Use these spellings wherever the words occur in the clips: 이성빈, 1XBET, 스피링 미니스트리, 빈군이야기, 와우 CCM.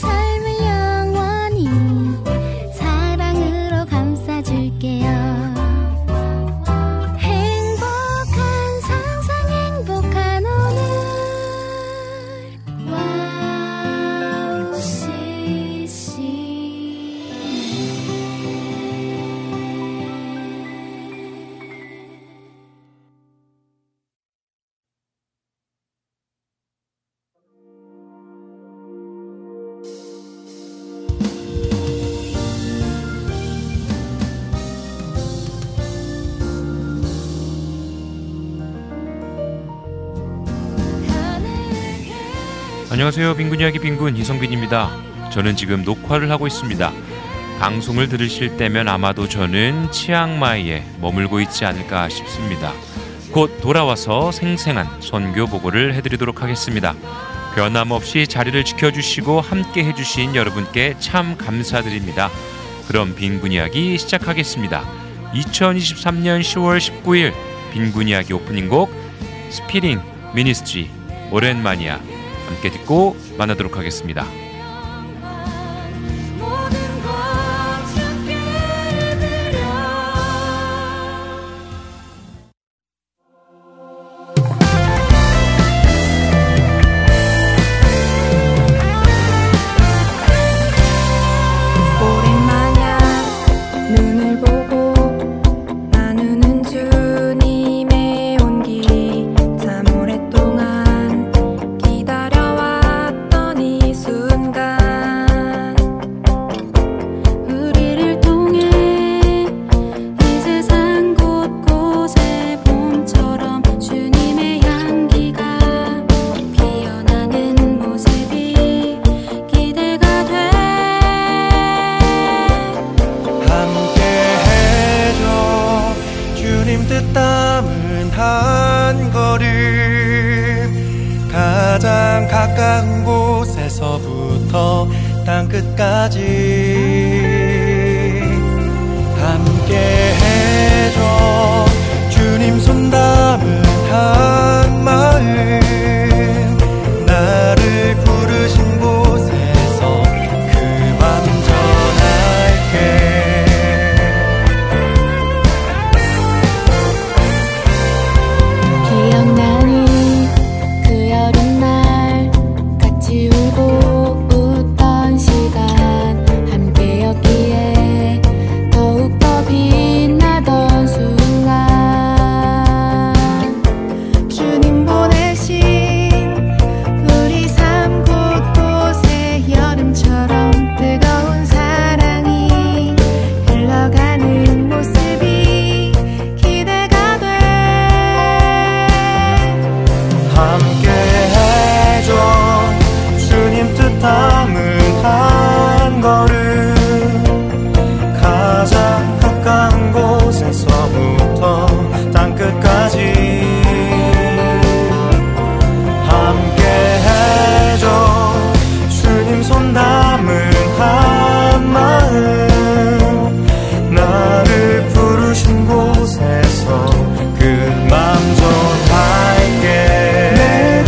삶을 영원히 사랑으로 감싸줄게요 안녕하세요. 빈군이야기 빈군 이성빈입니다. 저는 지금 녹화를 하고 있습니다. 방송을 들으실 때면 아마도 저는 치앙마이에 머물고 있지 않을까 싶습니다. 곧 돌아와서 생생한 선교 보고를 해드리도록 하겠습니다. 변함없이 자리를 지켜주시고 함께 해주신 여러분께 참 감사드립니다. 그럼 빈군이야기 시작하겠습니다. 2023년 10월 19일 빈군이야기 오프닝곡 스피링 미니스트리 오랜만이야 함께 듣고 만나도록 하겠습니다. 내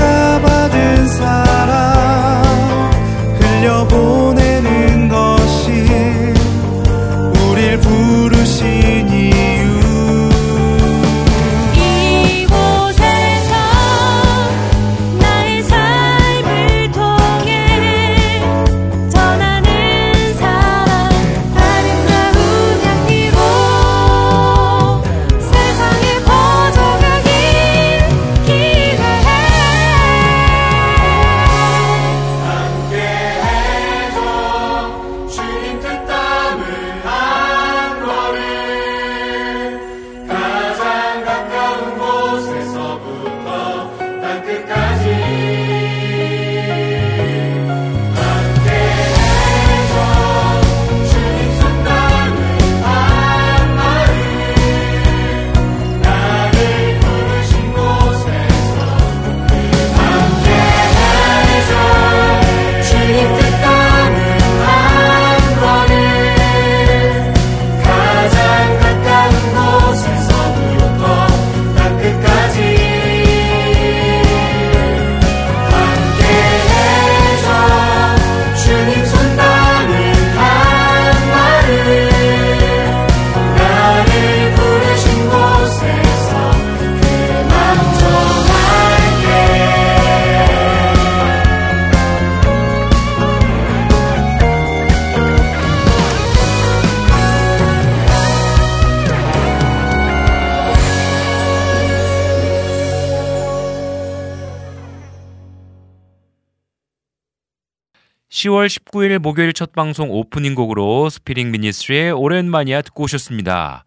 10월 19일 목요일 첫 방송 오프닝 곡으로 스피링 미니스트리의 오랜만이야 듣고 오셨습니다.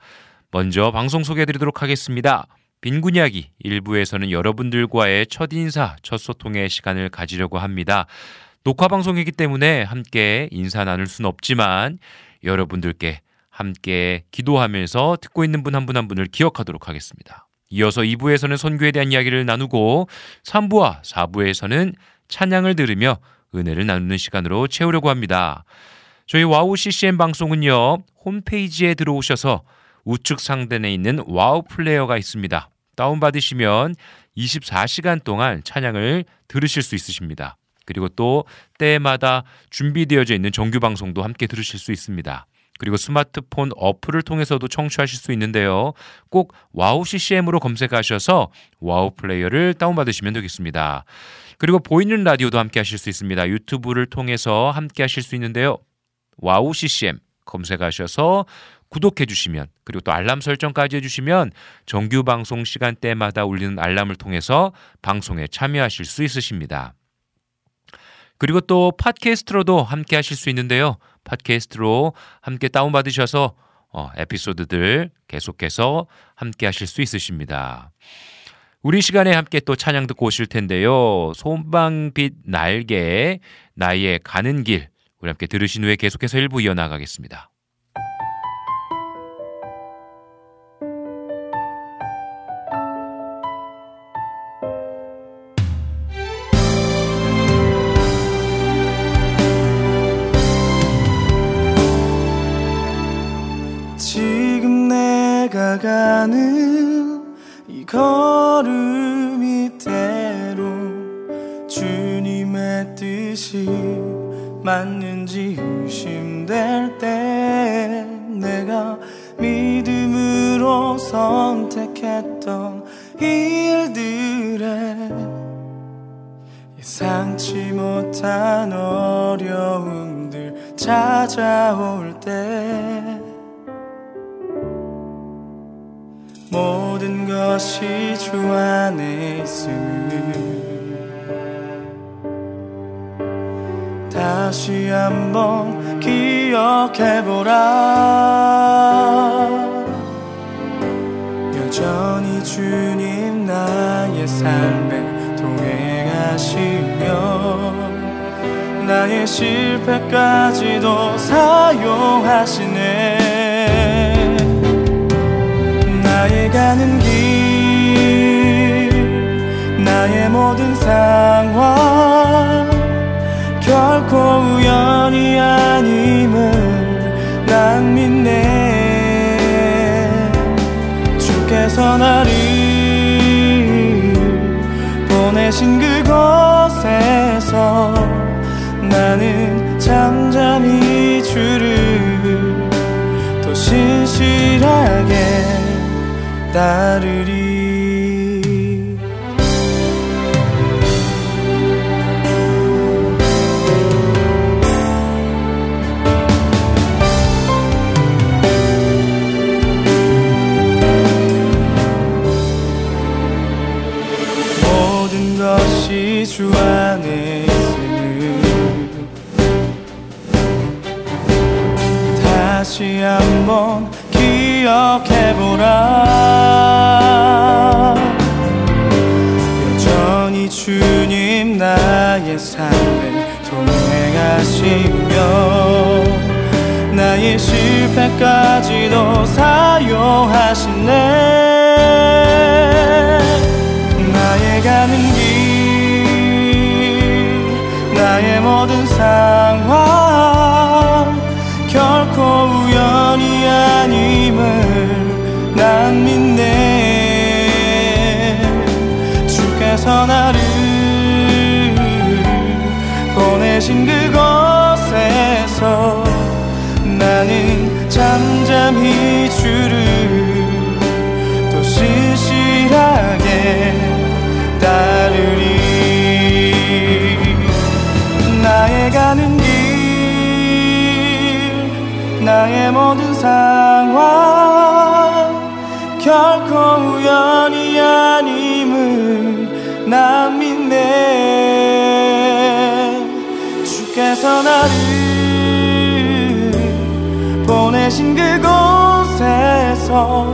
먼저 방송 소개해드리도록 하겠습니다. 빈군이야기 1부에서는 여러분들과의 첫 인사, 첫 소통의 시간을 가지려고 합니다. 녹화 방송이기 때문에 함께 인사 나눌 순 없지만 여러분들께 함께 기도하면서 듣고 있는 분 한 분 한 분을 기억하도록 하겠습니다. 이어서 2부에서는 선교에 대한 이야기를 나누고 3부와 4부에서는 찬양을 들으며 은혜를 나누는 시간으로 채우려고 합니다. 저희 와우 CCM 방송은요. 홈페이지에 들어오셔서 우측 상단에 있는 와우 플레이어가 있습니다. 다운받으시면 24시간 동안 찬양을 들으실 수 있으십니다. 그리고 또 때마다 준비되어져 있는 정규 방송도 함께 들으실 수 있습니다. 그리고 스마트폰 어플을 통해서도 청취하실 수 있는데요. 꼭 와우 CCM으로 검색하셔서 와우 플레이어를 다운받으시면 되겠습니다. 그리고 보이는 라디오도 함께 하실 수 있습니다. 유튜브를 통해서 함께 하실 수 있는데요. 와우 CCM 검색하셔서 구독해 주시면 그리고 또 알람 설정까지 해주시면 정규 방송 시간대마다 울리는 알람을 통해서 방송에 참여하실 수 있으십니다. 그리고 또 팟캐스트로도 함께 하실 수 있는데요. 팟캐스트로 함께 다운받으셔서 에피소드들 계속해서 함께 하실 수 있으십니다. 우리 시간에 함께 또 찬양 듣고 오실 텐데요. 소망빛 날개 나의 가는 길 우리 함께 들으신 후에 계속해서 1부 이어나가겠습니다. 지금 내가 가는 이 걸음이 때로 주님의 뜻이 맞는지 의심될 때 내가 믿음으로 선택했던 일들에 예상치 못한 어려움들 찾아올 때 모든 것이 주 안에 있음을 다시 한번 기억해보라. 여전히 주님 나의 삶에 동행하시며 나의 실패까지도 사용하시네. 나의 가는 길 나의 모든 상황 결코 우연이 아님을 난 믿네. 주께서 나를 보내신 그곳에서 나는 잠잠히 주를 더 신실하게 따르리. 모든 것이 주 안에 있음을 다시 한번 기억해보라. 여전히 주님 나의 삶에 동행하시며 나의 실패까지도 사용하시네. 나의 가는 길 나의 모든 상황 결코 우연이 아님을 난 믿네. 주께서 나를 보내신 그곳에서 나는 잠잠히 주를 또 신실하게 따르리. 나의 가는 길 나의 모든 상황 결코 우연이 아님을 난 믿네. 주께서 나를 보내신 그곳에서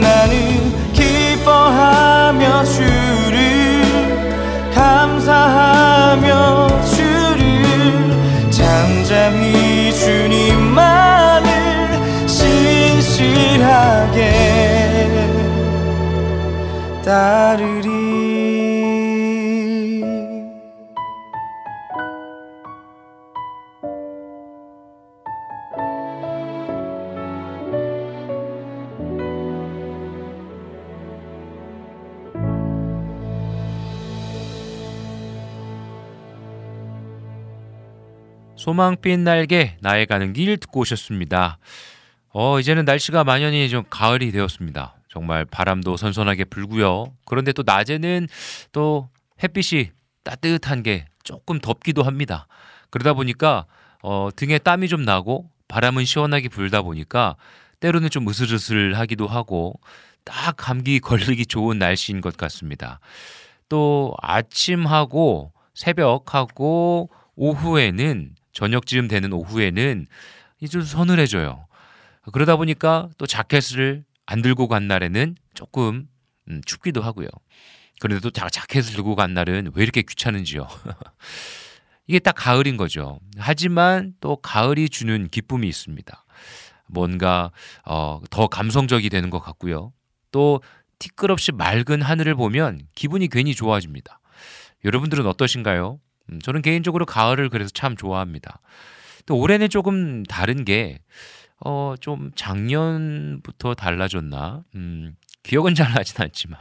나는 기뻐하며 주를 감사하며 주를 잠잠히 주님만을 신실하게 따르리. 소망빛 날개 나의 가는 길 듣고 오셨습니다. 이제는 날씨가 만연히 좀 가을이 되었습니다. 정말 바람도 선선하게 불고요. 그런데 또 낮에는 또 햇빛이 따뜻한 게 조금 덥기도 합니다. 그러다 보니까 등에 땀이 좀 나고 바람은 시원하게 불다 보니까 때로는 좀 으슬으슬하기도 하고 딱 감기 걸리기 좋은 날씨인 것 같습니다. 또 아침하고 새벽하고 오후에는 저녁쯤 되는 오후에는 좀 서늘해져요. 그러다 보니까 또 자켓을 안 들고 간 날에는 조금 춥기도 하고요. 그런데 또 자켓을 들고 간 날은 왜 이렇게 귀찮은지요. 이게 딱 가을인 거죠. 하지만 또 가을이 주는 기쁨이 있습니다. 뭔가 더 감성적이 되는 것 같고요. 또 티끌없이 맑은 하늘을 보면 기분이 괜히 좋아집니다. 여러분들은 어떠신가요? 저는 개인적으로 가을을 그래서 참 좋아합니다. 또 올해는 조금 다른 게 좀 작년부터 달라졌나? 기억은 잘 나진 않지만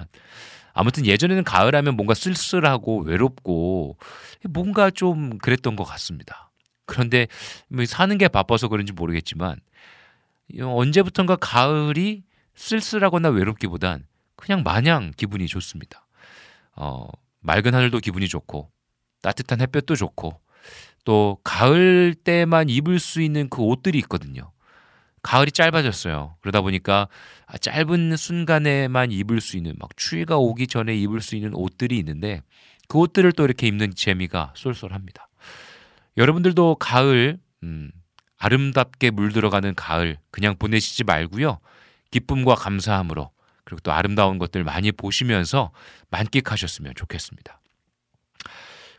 아무튼 예전에는 가을하면 뭔가 쓸쓸하고 외롭고 뭔가 좀 그랬던 것 같습니다. 그런데 사는 게 바빠서 그런지 모르겠지만 언제부턴가 가을이 쓸쓸하거나 외롭기보단 그냥 마냥 기분이 좋습니다. 맑은 하늘도 기분이 좋고 따뜻한 햇볕도 좋고 또 가을 때만 입을 수 있는 그 옷들이 있거든요. 가을이 짧아졌어요. 그러다 보니까 짧은 순간에만 입을 수 있는 막 추위가 오기 전에 입을 수 있는 옷들이 있는데 그 옷들을 또 이렇게 입는 재미가 쏠쏠합니다. 여러분들도 가을 아름답게 물들어가는 가을 그냥 보내시지 말고요. 기쁨과 감사함으로 그리고 또 아름다운 것들 많이 보시면서 만끽하셨으면 좋겠습니다.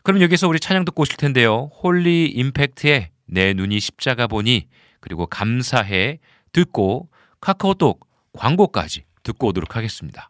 그럼 여기서 우리 찬양 듣고 오실 텐데요. 홀리 임팩트의 내 눈이 십자가 보니 그리고 감사해 듣고 카카오톡 광고까지 듣고 오도록 하겠습니다.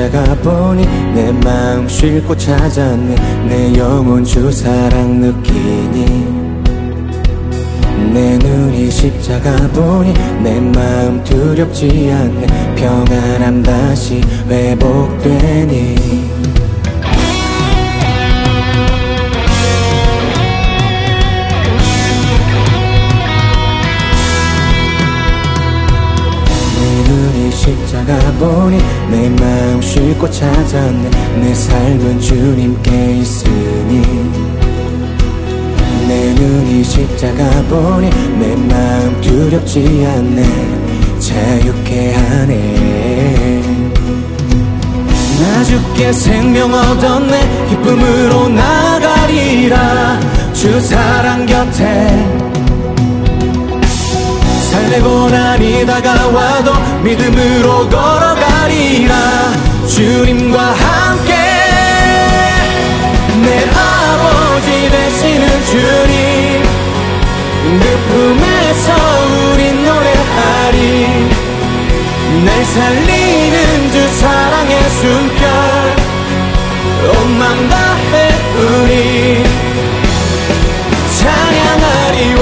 십자가 보니 내 마음 쉴 곳 찾았네. 내 영혼 주 사랑 느끼니 내 눈이 십자가 보니 내 마음 두렵지 않네. 평안함 다시 회복되니 십자가 보니 내 마음 쉴 곳 찾았네. 내 삶은 주님께 있으니 내 눈이 십자가 보니 내 마음 두렵지 않네. 자유케 하네. 나 주께 생명 얻었네. 기쁨으로 나가리라. 주 사랑 곁에 달래 고난이 다가와도 믿음으로 걸어가리라. 주님과 함께 내 아버지 되시는 주님 그 품에서 우린 노래하리. 날 살리는 주 사랑의 숨결 온맘 다해 우리 찬양하리오.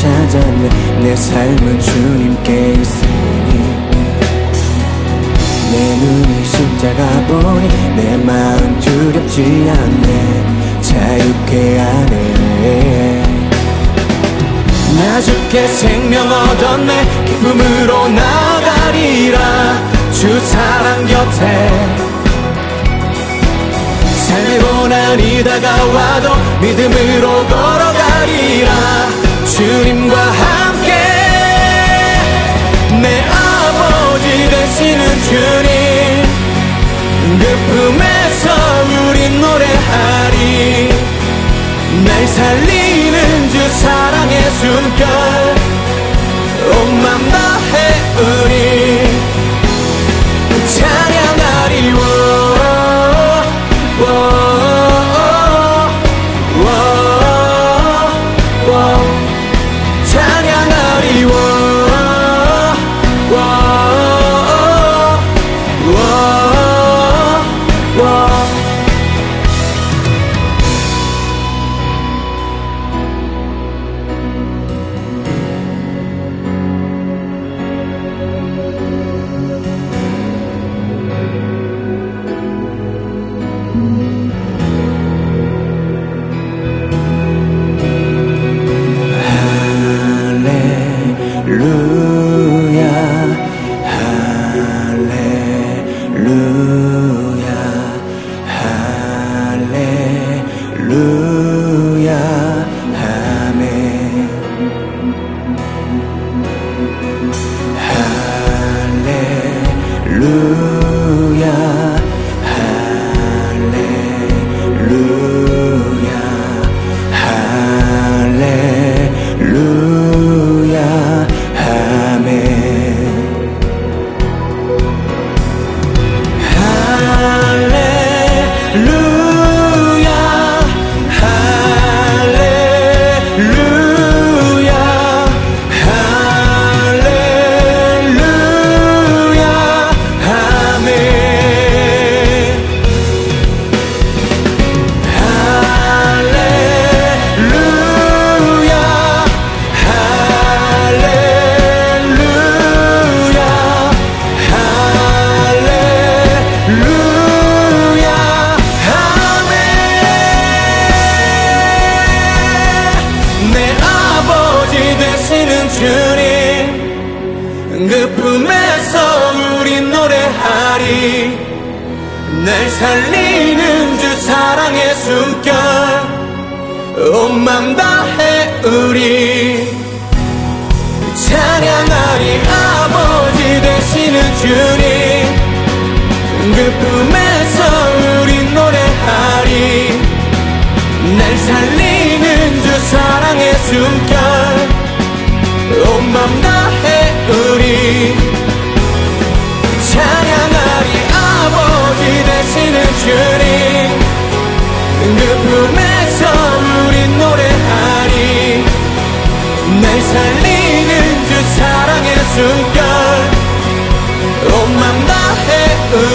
찾았네. 내 삶은 주님께 있으니 내 눈이 십자가 보니 내 마음 두렵지 않네. 자유케 하네. 나 주께 생명 얻었네. 기쁨으로 나가리라 주 사랑 곁에. 삶의 고난이 다가와도 믿음으로 걸어가리라 주님과 함께. 내 아버지 되시는 주님 그 품에서 우린 노래하리. 날 살리는 주 사랑의 숨결 온 맘 다해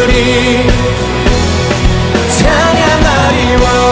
우리 찬양하리오.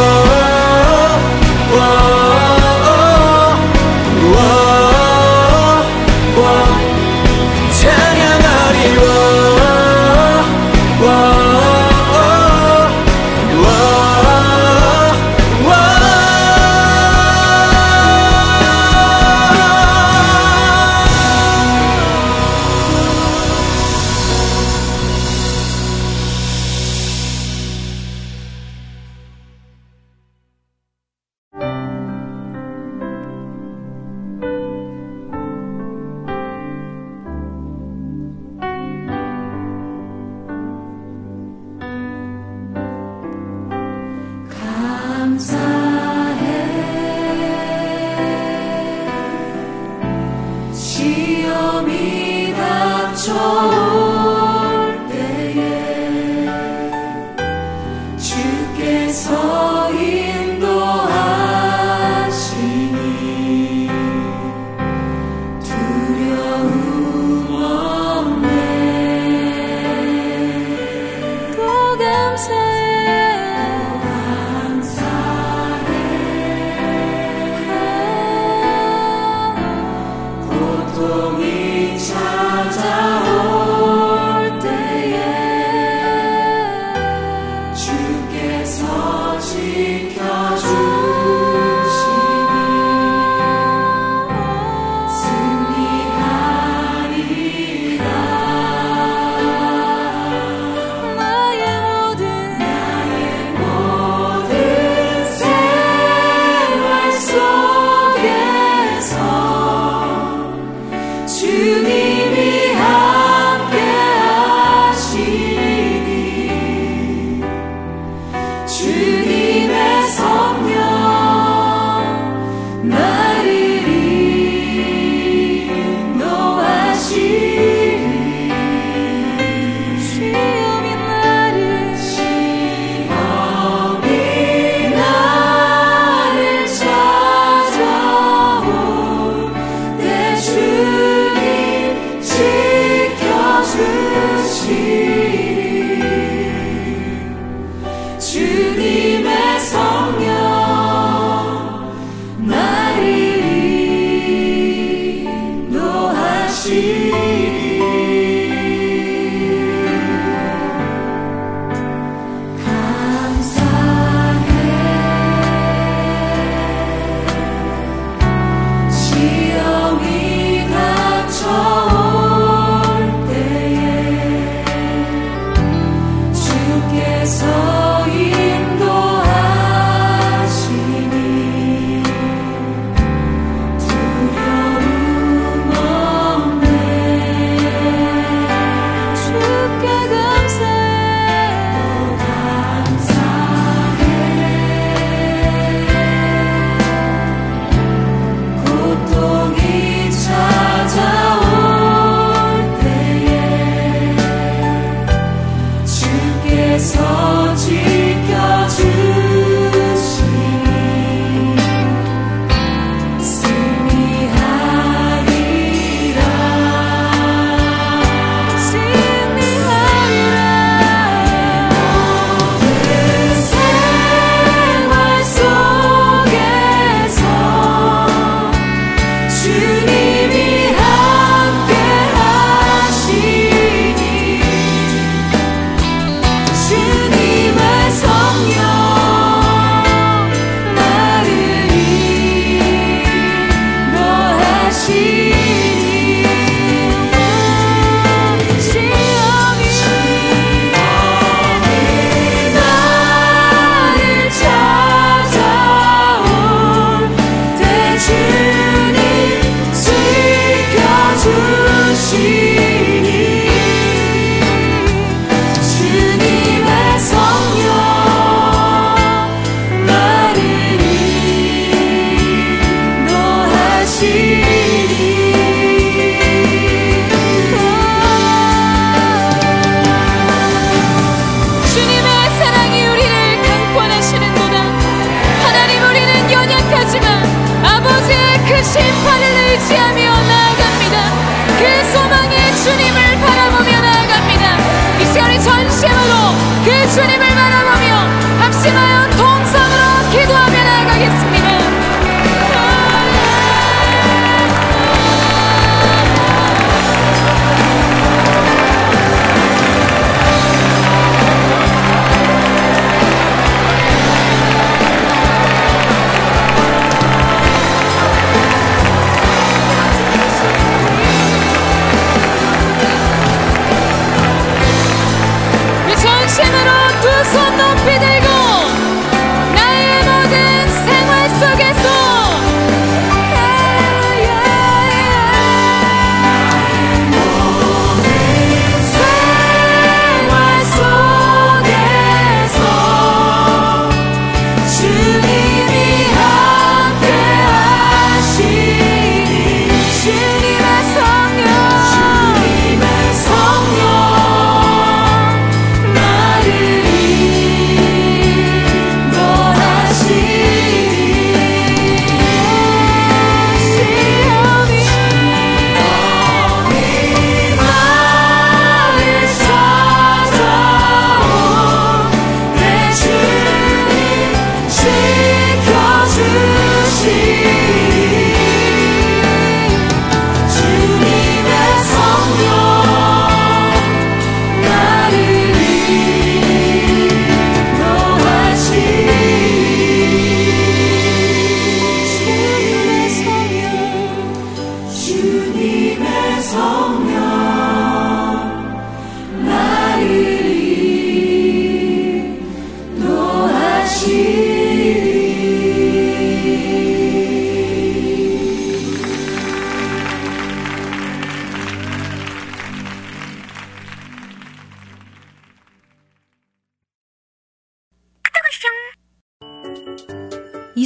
이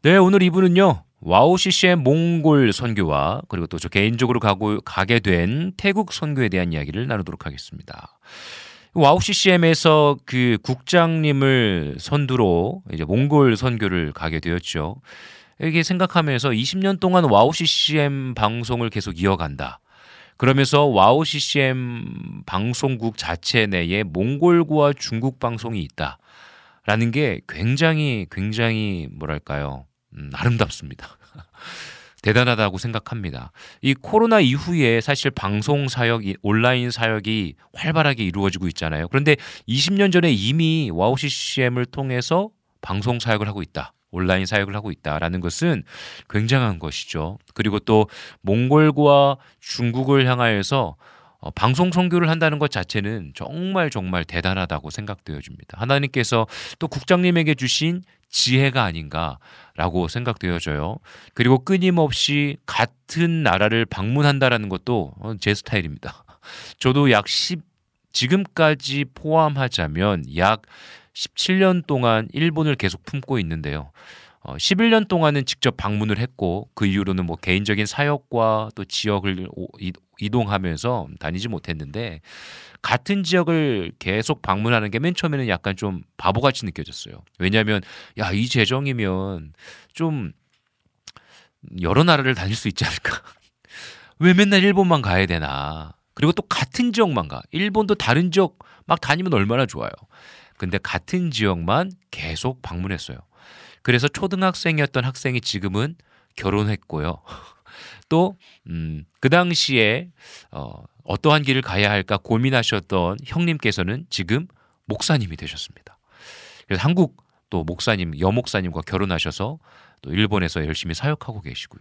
네 오늘 2부는요 와우 CCM 몽골 선교와 그리고 또 저 개인적으로 가게 된 태국 선교에 대한 이야기를 나누도록 하겠습니다. 와우 CCM에서 그 국장님을 선두로 이제 몽골 선교를 가게 되었죠. 이렇게 생각하면서 20년 동안 와우 CCM 방송을 계속 이어간다. 그러면서 와우 CCM 방송국 자체 내에 몽골과 중국 방송이 있다라는 게 굉장히 뭐랄까요? 아름답습니다. 대단하다고 생각합니다. 이 코로나 이후에 사실 방송 사역이 온라인 사역이 활발하게 이루어지고 있잖아요. 그런데 20년 전에 이미 와우 CCM을 통해서 방송 사역을 하고 있다. 온라인 사역을 하고 있다라는 것은 굉장한 것이죠. 그리고 또 몽골과 중국을 향하여서 방송 선교를 한다는 것 자체는 정말 대단하다고 생각되어집니다. 하나님께서 또 국장님에게 주신 지혜가 아닌가라고 생각되어져요. 그리고 끊임없이 같은 나라를 방문한다라는 것도 제 스타일입니다. 저도 지금까지 포함하자면 약 17년 동안 일본을 계속 품고 있는데요. 11년 동안은 직접 방문을 했고 그 이후로는 뭐 개인적인 사역과 또 지역을 이동하면서 다니지 못했는데 같은 지역을 계속 방문하는 게 맨 처음에는 약간 좀 바보같이 느껴졌어요. 왜냐하면 야, 이 재정이면 좀 여러 나라를 다닐 수 있지 않을까? 왜 맨날 일본만 가야 되나? 그리고 또 같은 지역만 가. 일본도 다른 지역 막 다니면 얼마나 좋아요. 근데 같은 지역만 계속 방문했어요. 그래서 초등학생이었던 학생이 지금은 결혼했고요. 또 그 당시에 어떠한 길을 가야 할까 고민하셨던 형님께서는 지금 목사님이 되셨습니다. 그래서 한국 또 목사님, 여목사님과 결혼하셔서 또 일본에서 열심히 사역하고 계시고요.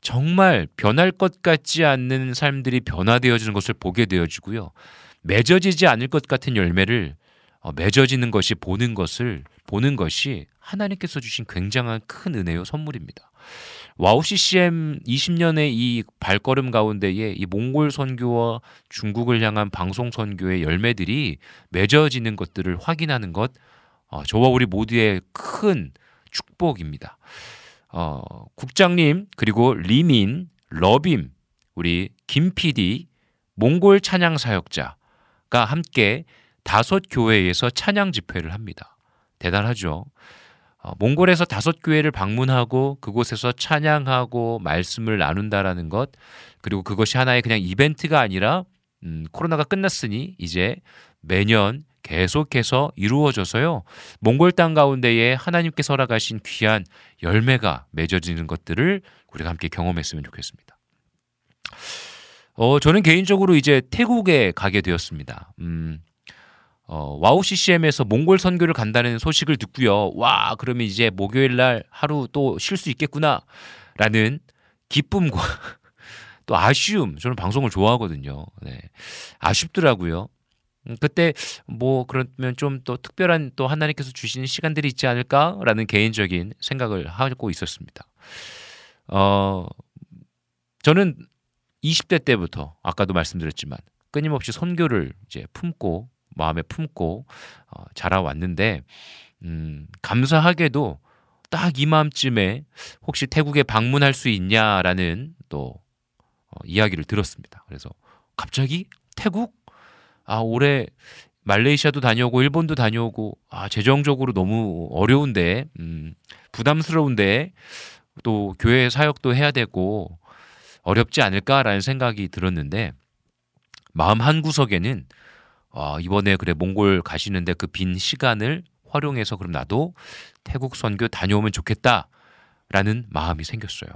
정말 변할 것 같지 않는 삶들이 변화되어지는 것을 보게 되어지고요. 맺어지지 않을 것 같은 열매를 맺어지는 것이 보는 것이 하나님께서 주신 굉장한 큰 은혜요 선물입니다. 와우 CCM 20년의 이 발걸음 가운데에 이 몽골 선교와 중국을 향한 방송 선교의 열매들이 맺어지는 것들을 확인하는 것 저와 우리 모두의 큰 축복입니다. 국장님 그리고 리민, 러빔, 우리 김 PD, 몽골 찬양 사역자가 함께 5교회에서 찬양 집회를 합니다. 대단하죠. 몽골에서 5교회를 방문하고 그곳에서 찬양하고 말씀을 나눈다라는 것 그리고 그것이 하나의 그냥 이벤트가 아니라 코로나가 끝났으니 이제 매년 계속해서 이루어져서요. 몽골 땅 가운데에 하나님께서 허락하신 귀한 열매가 맺어지는 것들을 우리가 함께 경험했으면 좋겠습니다. 저는 개인적으로 이제 태국에 가게 되었습니다. 와우 CCM에서 몽골 선교를 간다는 소식을 듣고요. 와 그러면 이제 목요일날 하루 또 쉴 수 있겠구나 라는 기쁨과 또 아쉬움 저는 방송을 좋아하거든요. 네. 아쉽더라고요. 그때 뭐 그러면 좀 또 특별한 또 하나님께서 주시는 시간들이 있지 않을까라는 개인적인 생각을 하고 있었습니다. 저는 20대 때부터 아까도 말씀드렸지만 끊임없이 선교를 이제 품고 마음에 품고 자라왔는데 감사하게도 딱 이맘쯤에 혹시 태국에 방문할 수 있냐라는 또 이야기를 들었습니다. 그래서 갑자기 태국? 아 올해 말레이시아도 다녀오고 일본도 다녀오고 아 재정적으로 너무 어려운데 부담스러운데 또 교회 사역도 해야 되고 어렵지 않을까라는 생각이 들었는데 마음 한구석에는 이번에 그래 몽골 가시는데 그 빈 시간을 활용해서 그럼 나도 태국 선교 다녀오면 좋겠다라는 마음이 생겼어요.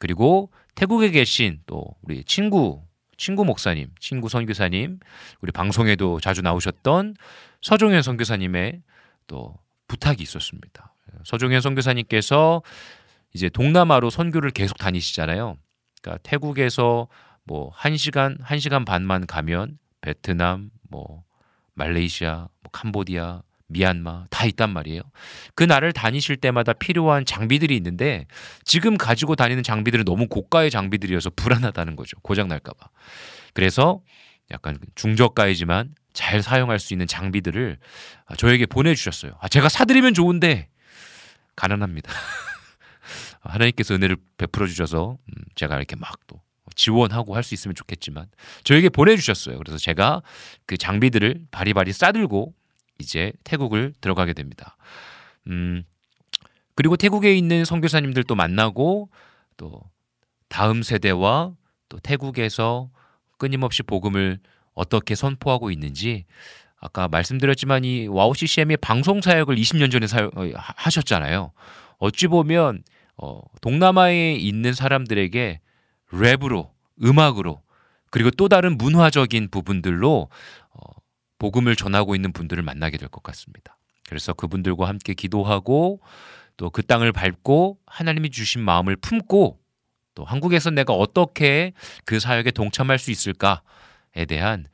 그리고 태국에 계신 또 우리 친구 친구 목사님, 친구 선교사님, 우리 방송에도 자주 나오셨던 서종현 선교사님의 또 부탁이 있었습니다. 서종현 선교사님께서 이제 동남아로 선교를 계속 다니시잖아요. 그러니까 태국에서 뭐 1시간 반만 가면 베트남, 뭐 말레이시아, 뭐 캄보디아, 미얀마 다 있단 말이에요. 그 나라를 다니실 때마다 필요한 장비들이 있는데 지금 가지고 다니는 장비들은 너무 고가의 장비들이어서 불안하다는 거죠. 고장 날까 봐. 그래서 약간 중저가이지만 잘 사용할 수 있는 장비들을 저에게 보내주셨어요. 제가 사드리면 좋은데 가난합니다. 하나님께서 은혜를 베풀어 주셔서 제가 이렇게 막 또 지원하고 할 수 있으면 좋겠지만 저에게 보내주셨어요. 그래서 제가 그 장비들을 바리바리 싸들고 이제 태국을 들어가게 됩니다. 그리고 태국에 있는 선교사님들 또 만나고 또 다음 세대와 또 태국에서 끊임없이 복음을 어떻게 선포하고 있는지 아까 말씀드렸지만 이 와우 CCM이 방송 사역을 20년 전에 하셨잖아요. 어찌 보면 동남아에 있는 사람들에게 랩으로, 음악으로 그리고 또 다른 문화적인 부분들로 복음을 전하고 있는 분들을 만나게 될 것 같습니다. 그래서 그분들과 함께 기도하고 또 그 땅을 밟고 하나님이 주신 마음을 품고 또 한국에서 내가 어떻게 그 사역에 동참할 수 있을까에 대한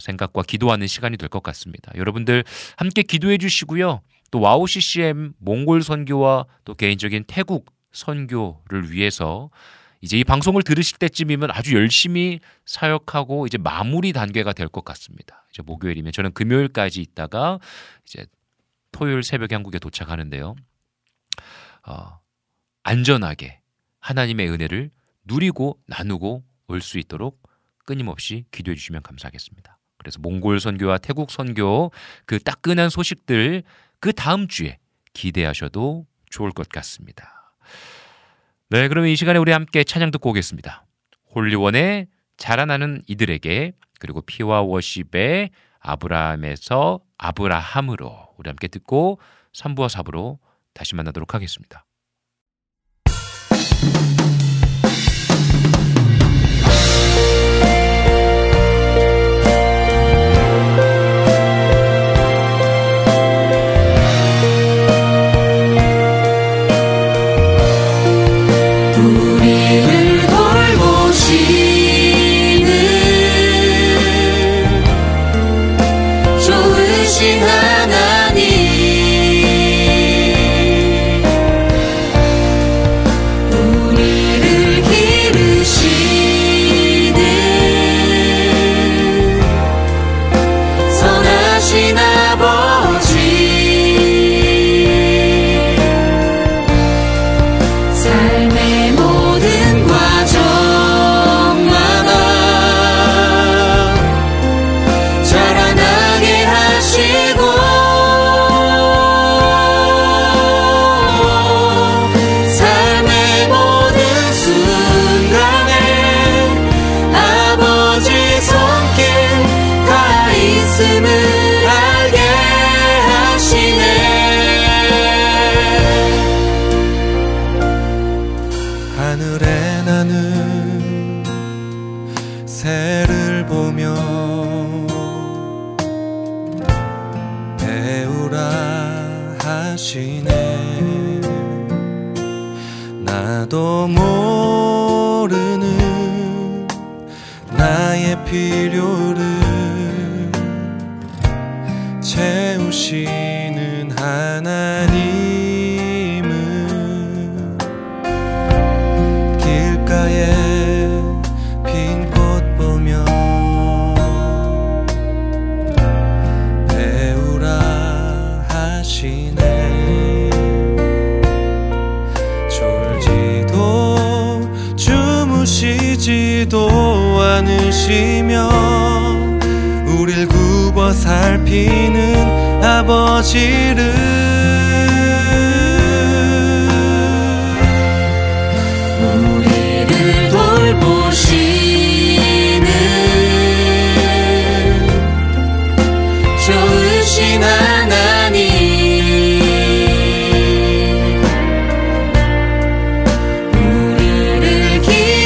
생각과 기도하는 시간이 될 것 같습니다. 여러분들 함께 기도해 주시고요. 또 와우 CCM 몽골 선교와 또 개인적인 태국 선교를 위해서 이제 이 방송을 들으실 때쯤이면 아주 열심히 사역하고 이제 마무리 단계가 될 것 같습니다. 이제 목요일이면 저는 금요일까지 있다가 이제 토요일 새벽에 한국에 도착하는데요. 안전하게 하나님의 은혜를 누리고 나누고 올 수 있도록 끊임없이 기도해 주시면 감사하겠습니다. 그래서 몽골 선교와 태국 선교 그 따끈한 소식들 그 다음 주에 기대하셔도 좋을 것 같습니다. 네, 그러면 이 시간에 우리 함께 찬양 듣고 오겠습니다. 홀리원의 자라나는 이들에게 그리고 피와 워십의 아브라함에서 아브라함으로 우리 함께 듣고 3부와 4부로 다시 만나도록 하겠습니다. 우리를 기르시는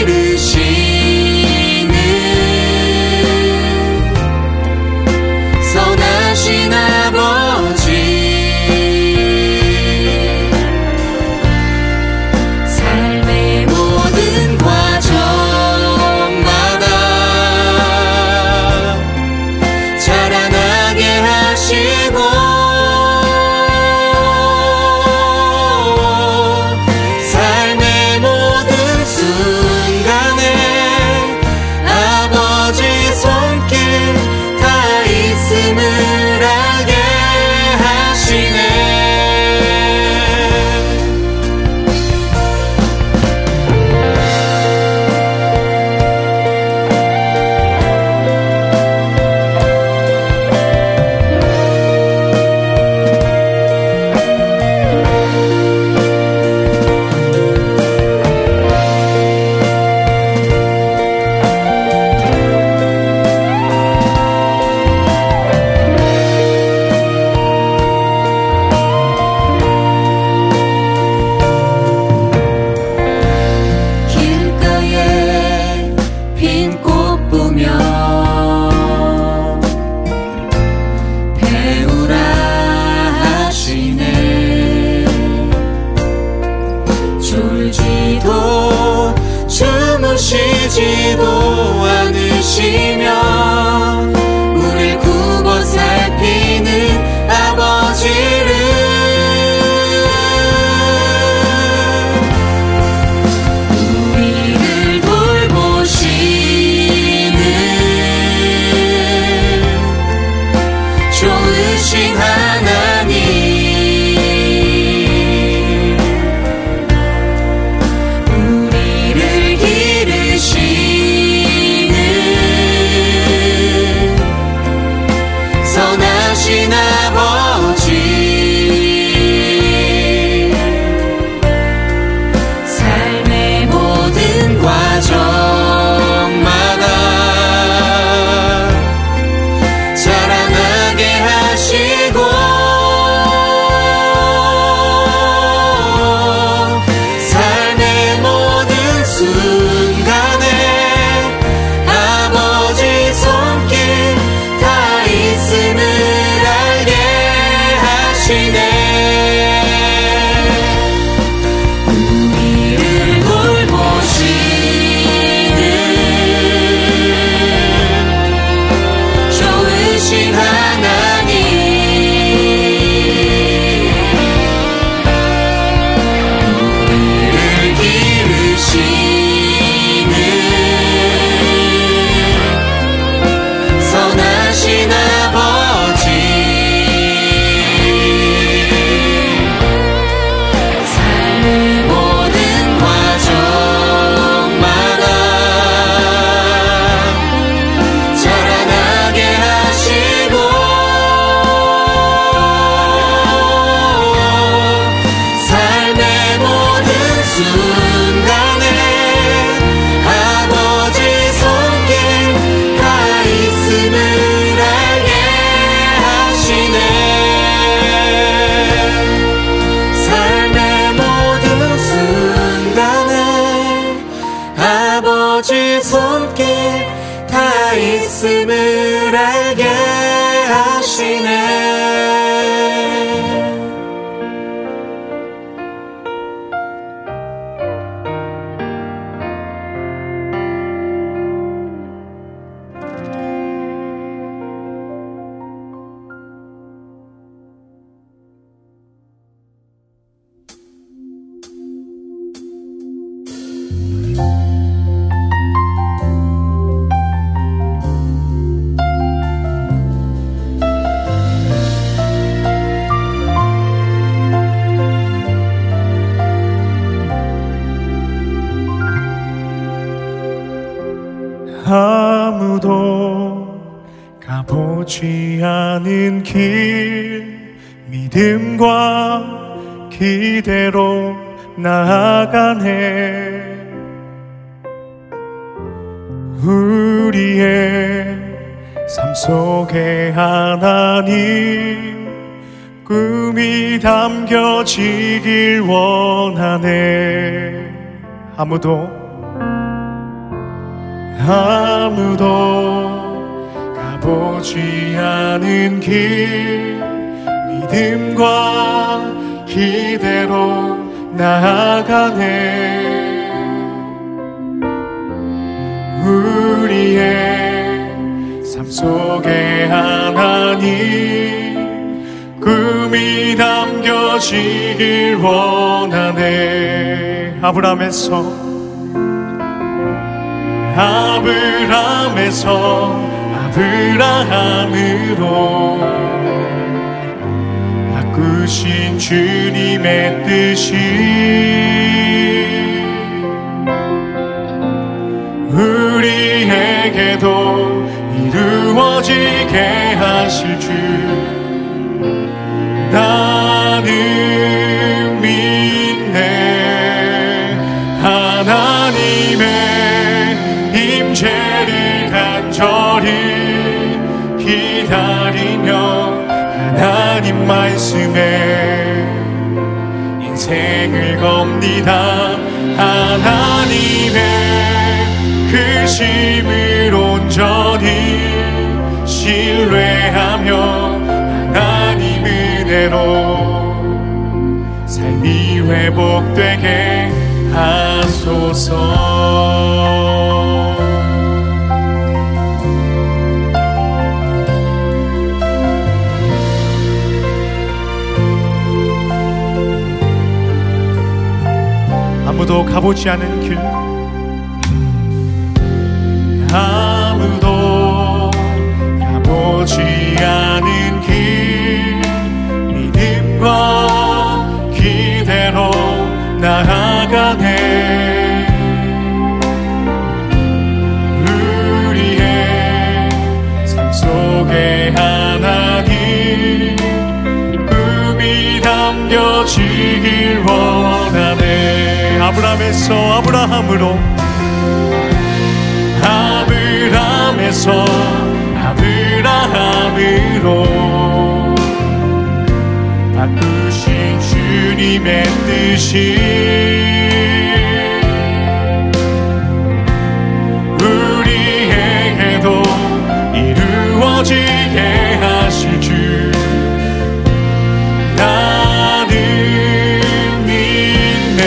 취하는 길, 믿음과 기대로 나아가네. 우리의 삶 속에 하나님 꿈이 담겨지길 원하네. 아무도 가보지 않은 길, 믿음과 기대로 나아가네. 우리의 삶 속에 하나님 꿈이 담겨지길 원하네. 아브라함에서 아브라함으로 바꾸신 주님의 뜻이 우리에게도 이루어지게 하실 줄 나는 믿네. 하나님의 죄를 간절히 기다리며 하나님 말씀에 인생을 겁니다. 하나님의 그 심을 온전히 신뢰하며 하나님 은혜로 삶이 회복되게 하소서. 아무도 가보지 않은 길, 아무도 가보지 않은 길, 믿음과 기대로 나아가네. 우리의 삶 속에 하나님 꿈이 담겨지길 원하네. 아브라함으로 바꾸신 주님의 뜻이 우리에게도 이루어지게 하실 줄 나는 믿네.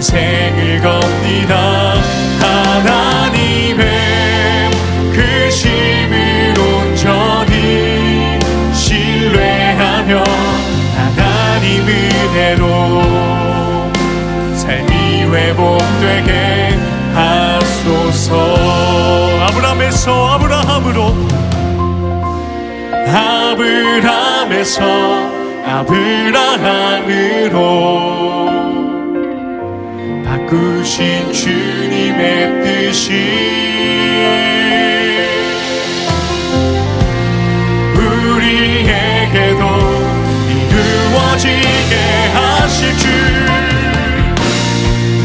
생을 겁니다. 하나님의 그 심을 온전히 신뢰하며 하나님 은혜로 삶이 회복되게 하소서. 아브라함에서 아브라함으로 바꾸신 주님의 뜻이 우리에게도 이루어지게 하실 줄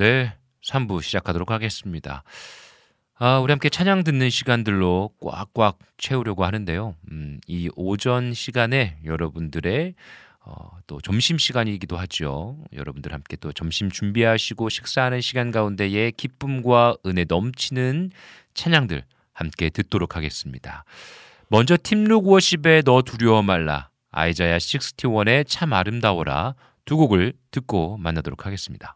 네, 3부 시작하도록 하겠습니다. 우리 함께 찬양 듣는 시간들로 꽉꽉 채우려고 하는데요. 이 오전 시간에 여러분들의 또 점심시간이기도 하죠. 여러분들 함께 또 점심 준비하시고 식사하는 시간 가운데에 기쁨과 은혜 넘치는 찬양들 함께 듣도록 하겠습니다. 먼저 팀룩 워십의 너 두려워 말라, 아이자야 61의 참 아름다워라 두 곡을 듣고 만나도록 하겠습니다.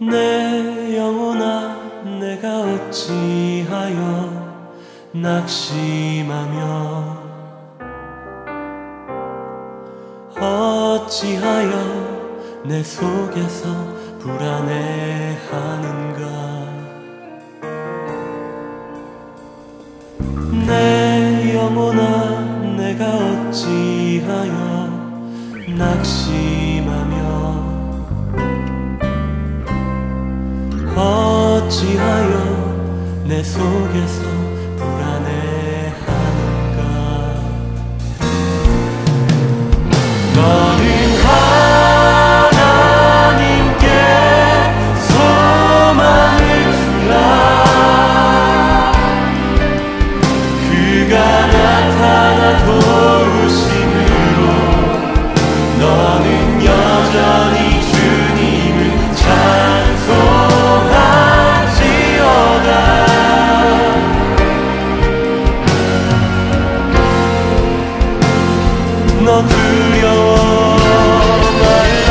내 영혼아, 내가 어찌하여 낙심하며 어찌하여 내 속에서 불안해하는가. 내 영혼아, 내가 어찌하여 낙심하며 어찌하여 내 속에서 불안해하는가. 너는 하나님께 소망을 두라, 그가 나타나 도우심으로 너는 여전히 주님을 찬송 두려워 말라.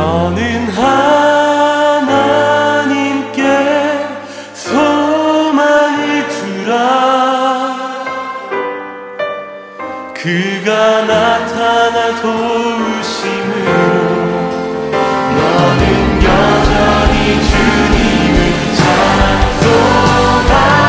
너는 하나님께 소망을 두라. 그가 나타나 도우심으로 너는 여전히 주님을 찬송할지어다.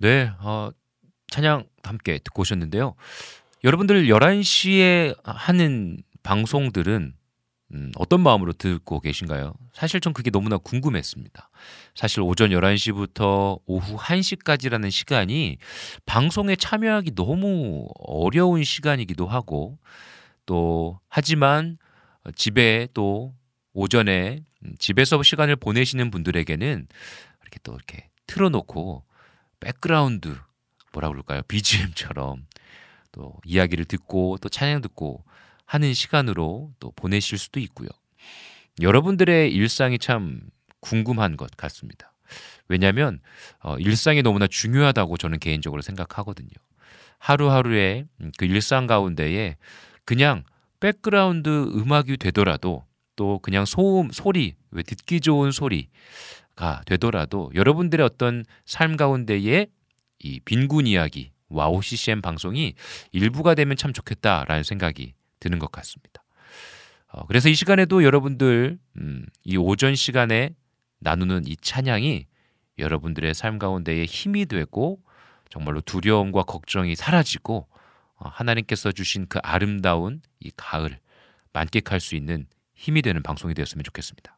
네, 찬양 함께 듣고 오셨는데요. 여러분들 11시에 하는 방송들은 어떤 마음으로 듣고 계신가요? 사실 전 그게 너무나 궁금했습니다. 사실 오전 11시부터 오후 1시까지라는 시간이 방송에 참여하기 너무 어려운 시간이기도 하고, 또 하지만 집에 또 오전에 집에서 시간을 보내시는 분들에게는 이렇게 또 이렇게 틀어놓고 백그라운드 뭐라 그럴까요? BGM처럼 또 이야기를 듣고 또 찬양 듣고 하는 시간으로 또 보내실 수도 있고요. 여러분들의 일상이 참 궁금한 것 같습니다. 왜냐하면 일상이 너무나 중요하다고 저는 개인적으로 생각하거든요. 하루하루의 그 일상 가운데에 그냥 백그라운드 음악이 되더라도, 또 그냥 소음, 소리, 왜 듣기 좋은 소리가 되더라도 여러분들의 어떤 삶 가운데에 이 빈군 이야기, 와우 CCM 방송이 일부가 되면 참 좋겠다라는 생각이 드는 것 같습니다. 그래서 이 시간에도 여러분들 이 오전 시간에 나누는 이 찬양이 여러분들의 삶 가운데에 힘이 되고 정말로 두려움과 걱정이 사라지고 하나님께서 주신 그 아름다운 이 가을 만끽할 수 있는 힘이 되는 방송이 되었으면 좋겠습니다.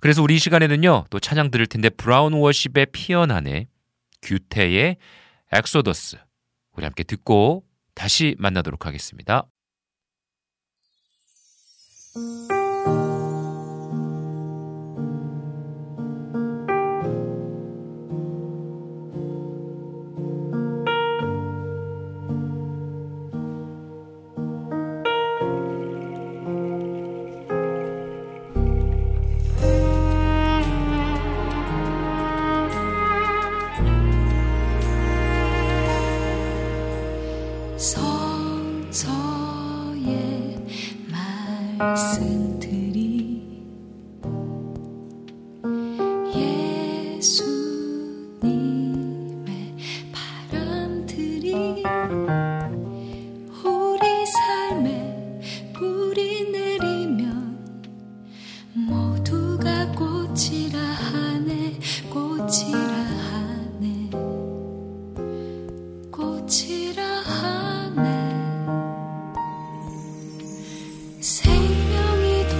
그래서 우리 이 시간에는요, 또 찬양 들을 텐데 브라운 워십의 피어나네, 규태의 엑소더스 우리 함께 듣고 다시 만나도록 하겠습니다. 성서의 말씀들이 예수님의 바람들이 우리 삶에 뿌리 내리면 모두가 꽃이라 하네, 꽃이라 하네, 꽃이라 하네. 생명이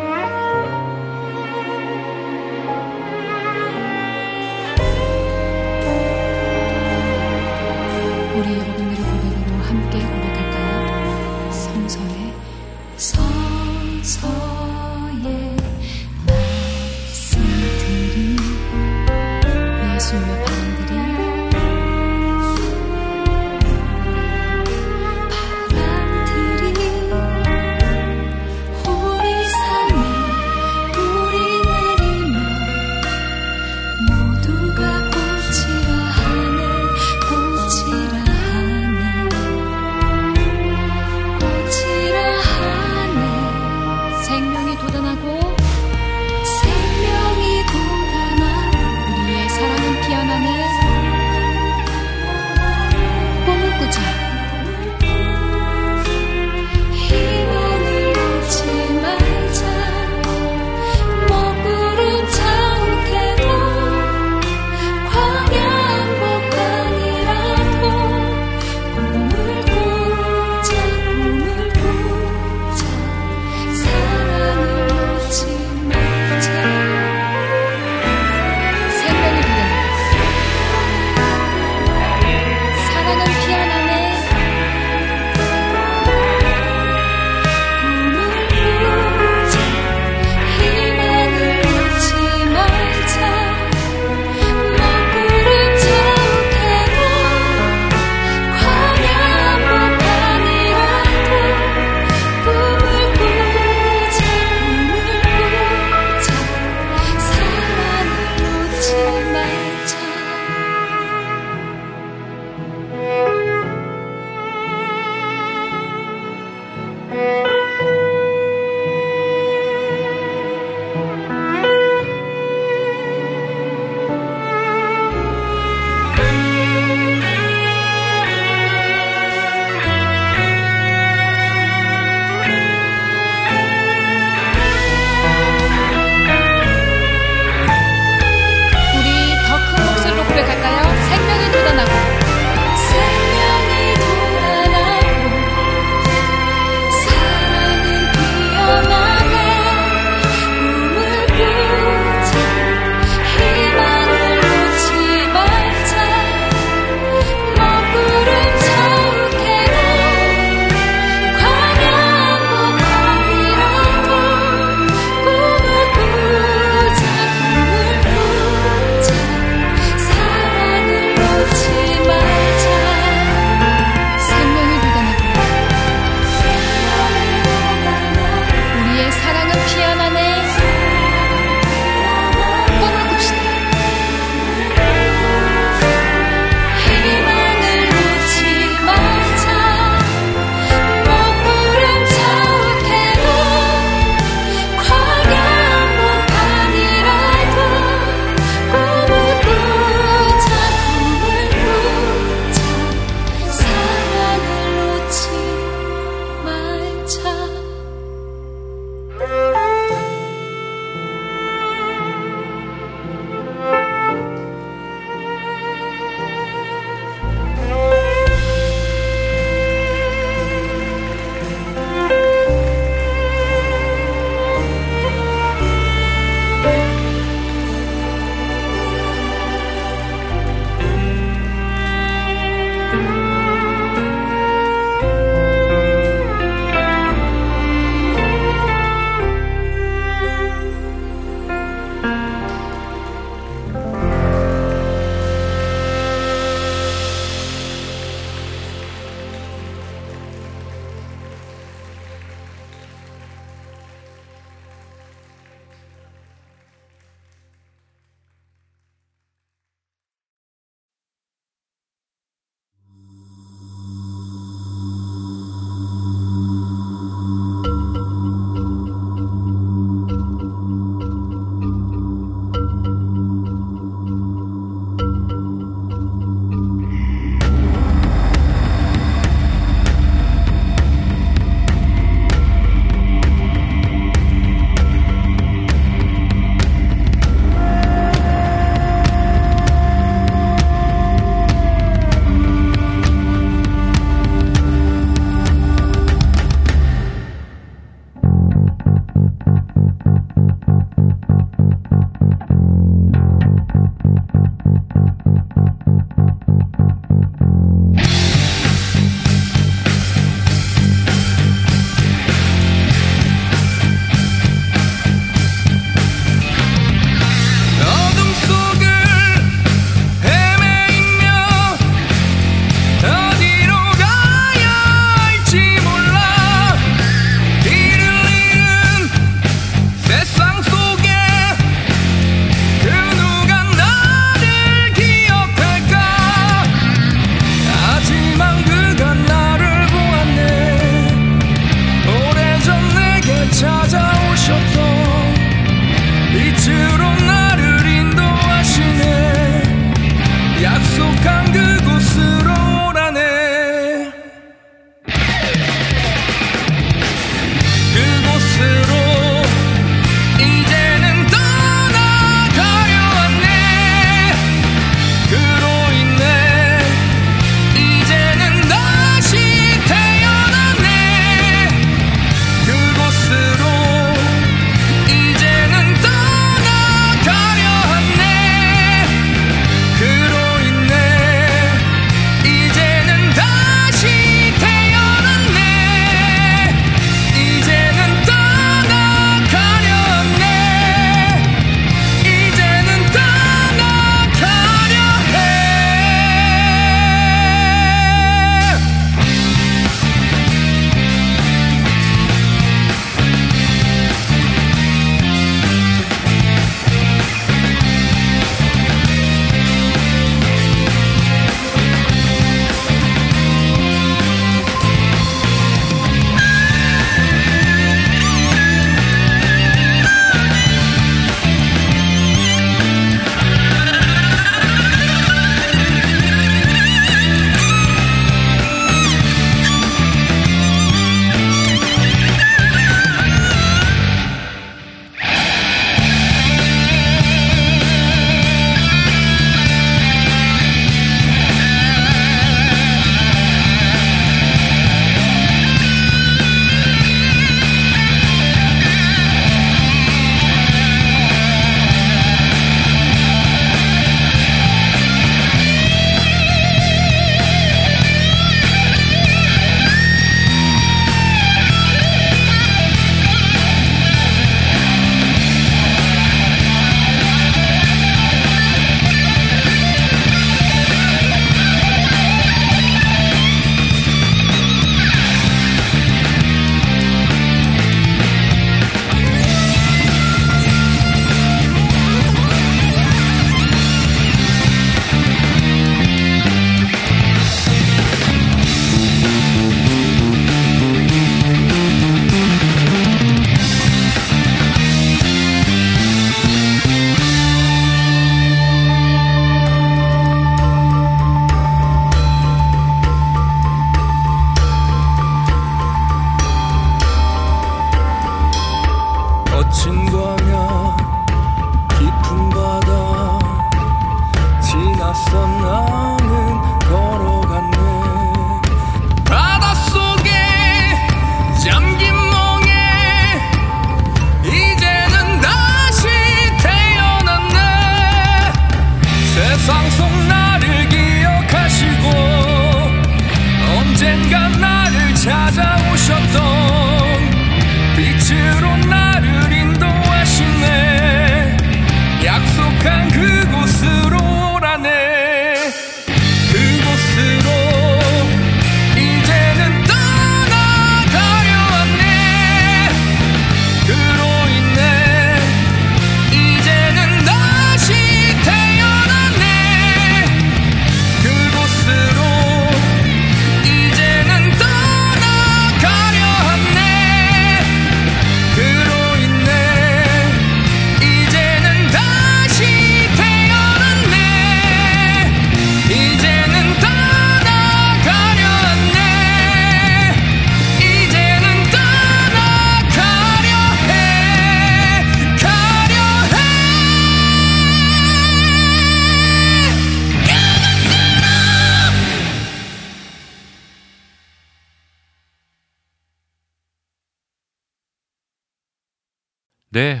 네,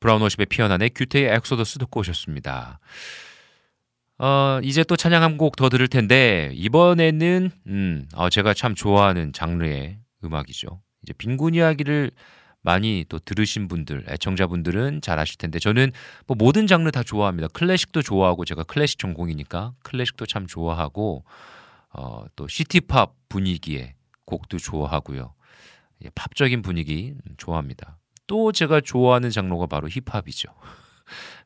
브라운워십의 피어난의 규태의 엑소더스 듣고 오셨습니다. 이제 또 찬양 한 곡 더 들을 텐데 이번에는 제가 참 좋아하는 장르의 음악이죠. 이제 빈군 이야기를 많이 또 들으신 분들, 애청자분들은 잘 아실 텐데 저는 뭐 모든 장르 다 좋아합니다. 클래식도 좋아하고 제가 클래식 전공이니까 클래식도 참 좋아하고 또 시티팝 분위기의 곡도 좋아하고요. 팝적인 분위기 좋아합니다. 또 제가 좋아하는 장르가 바로 힙합이죠.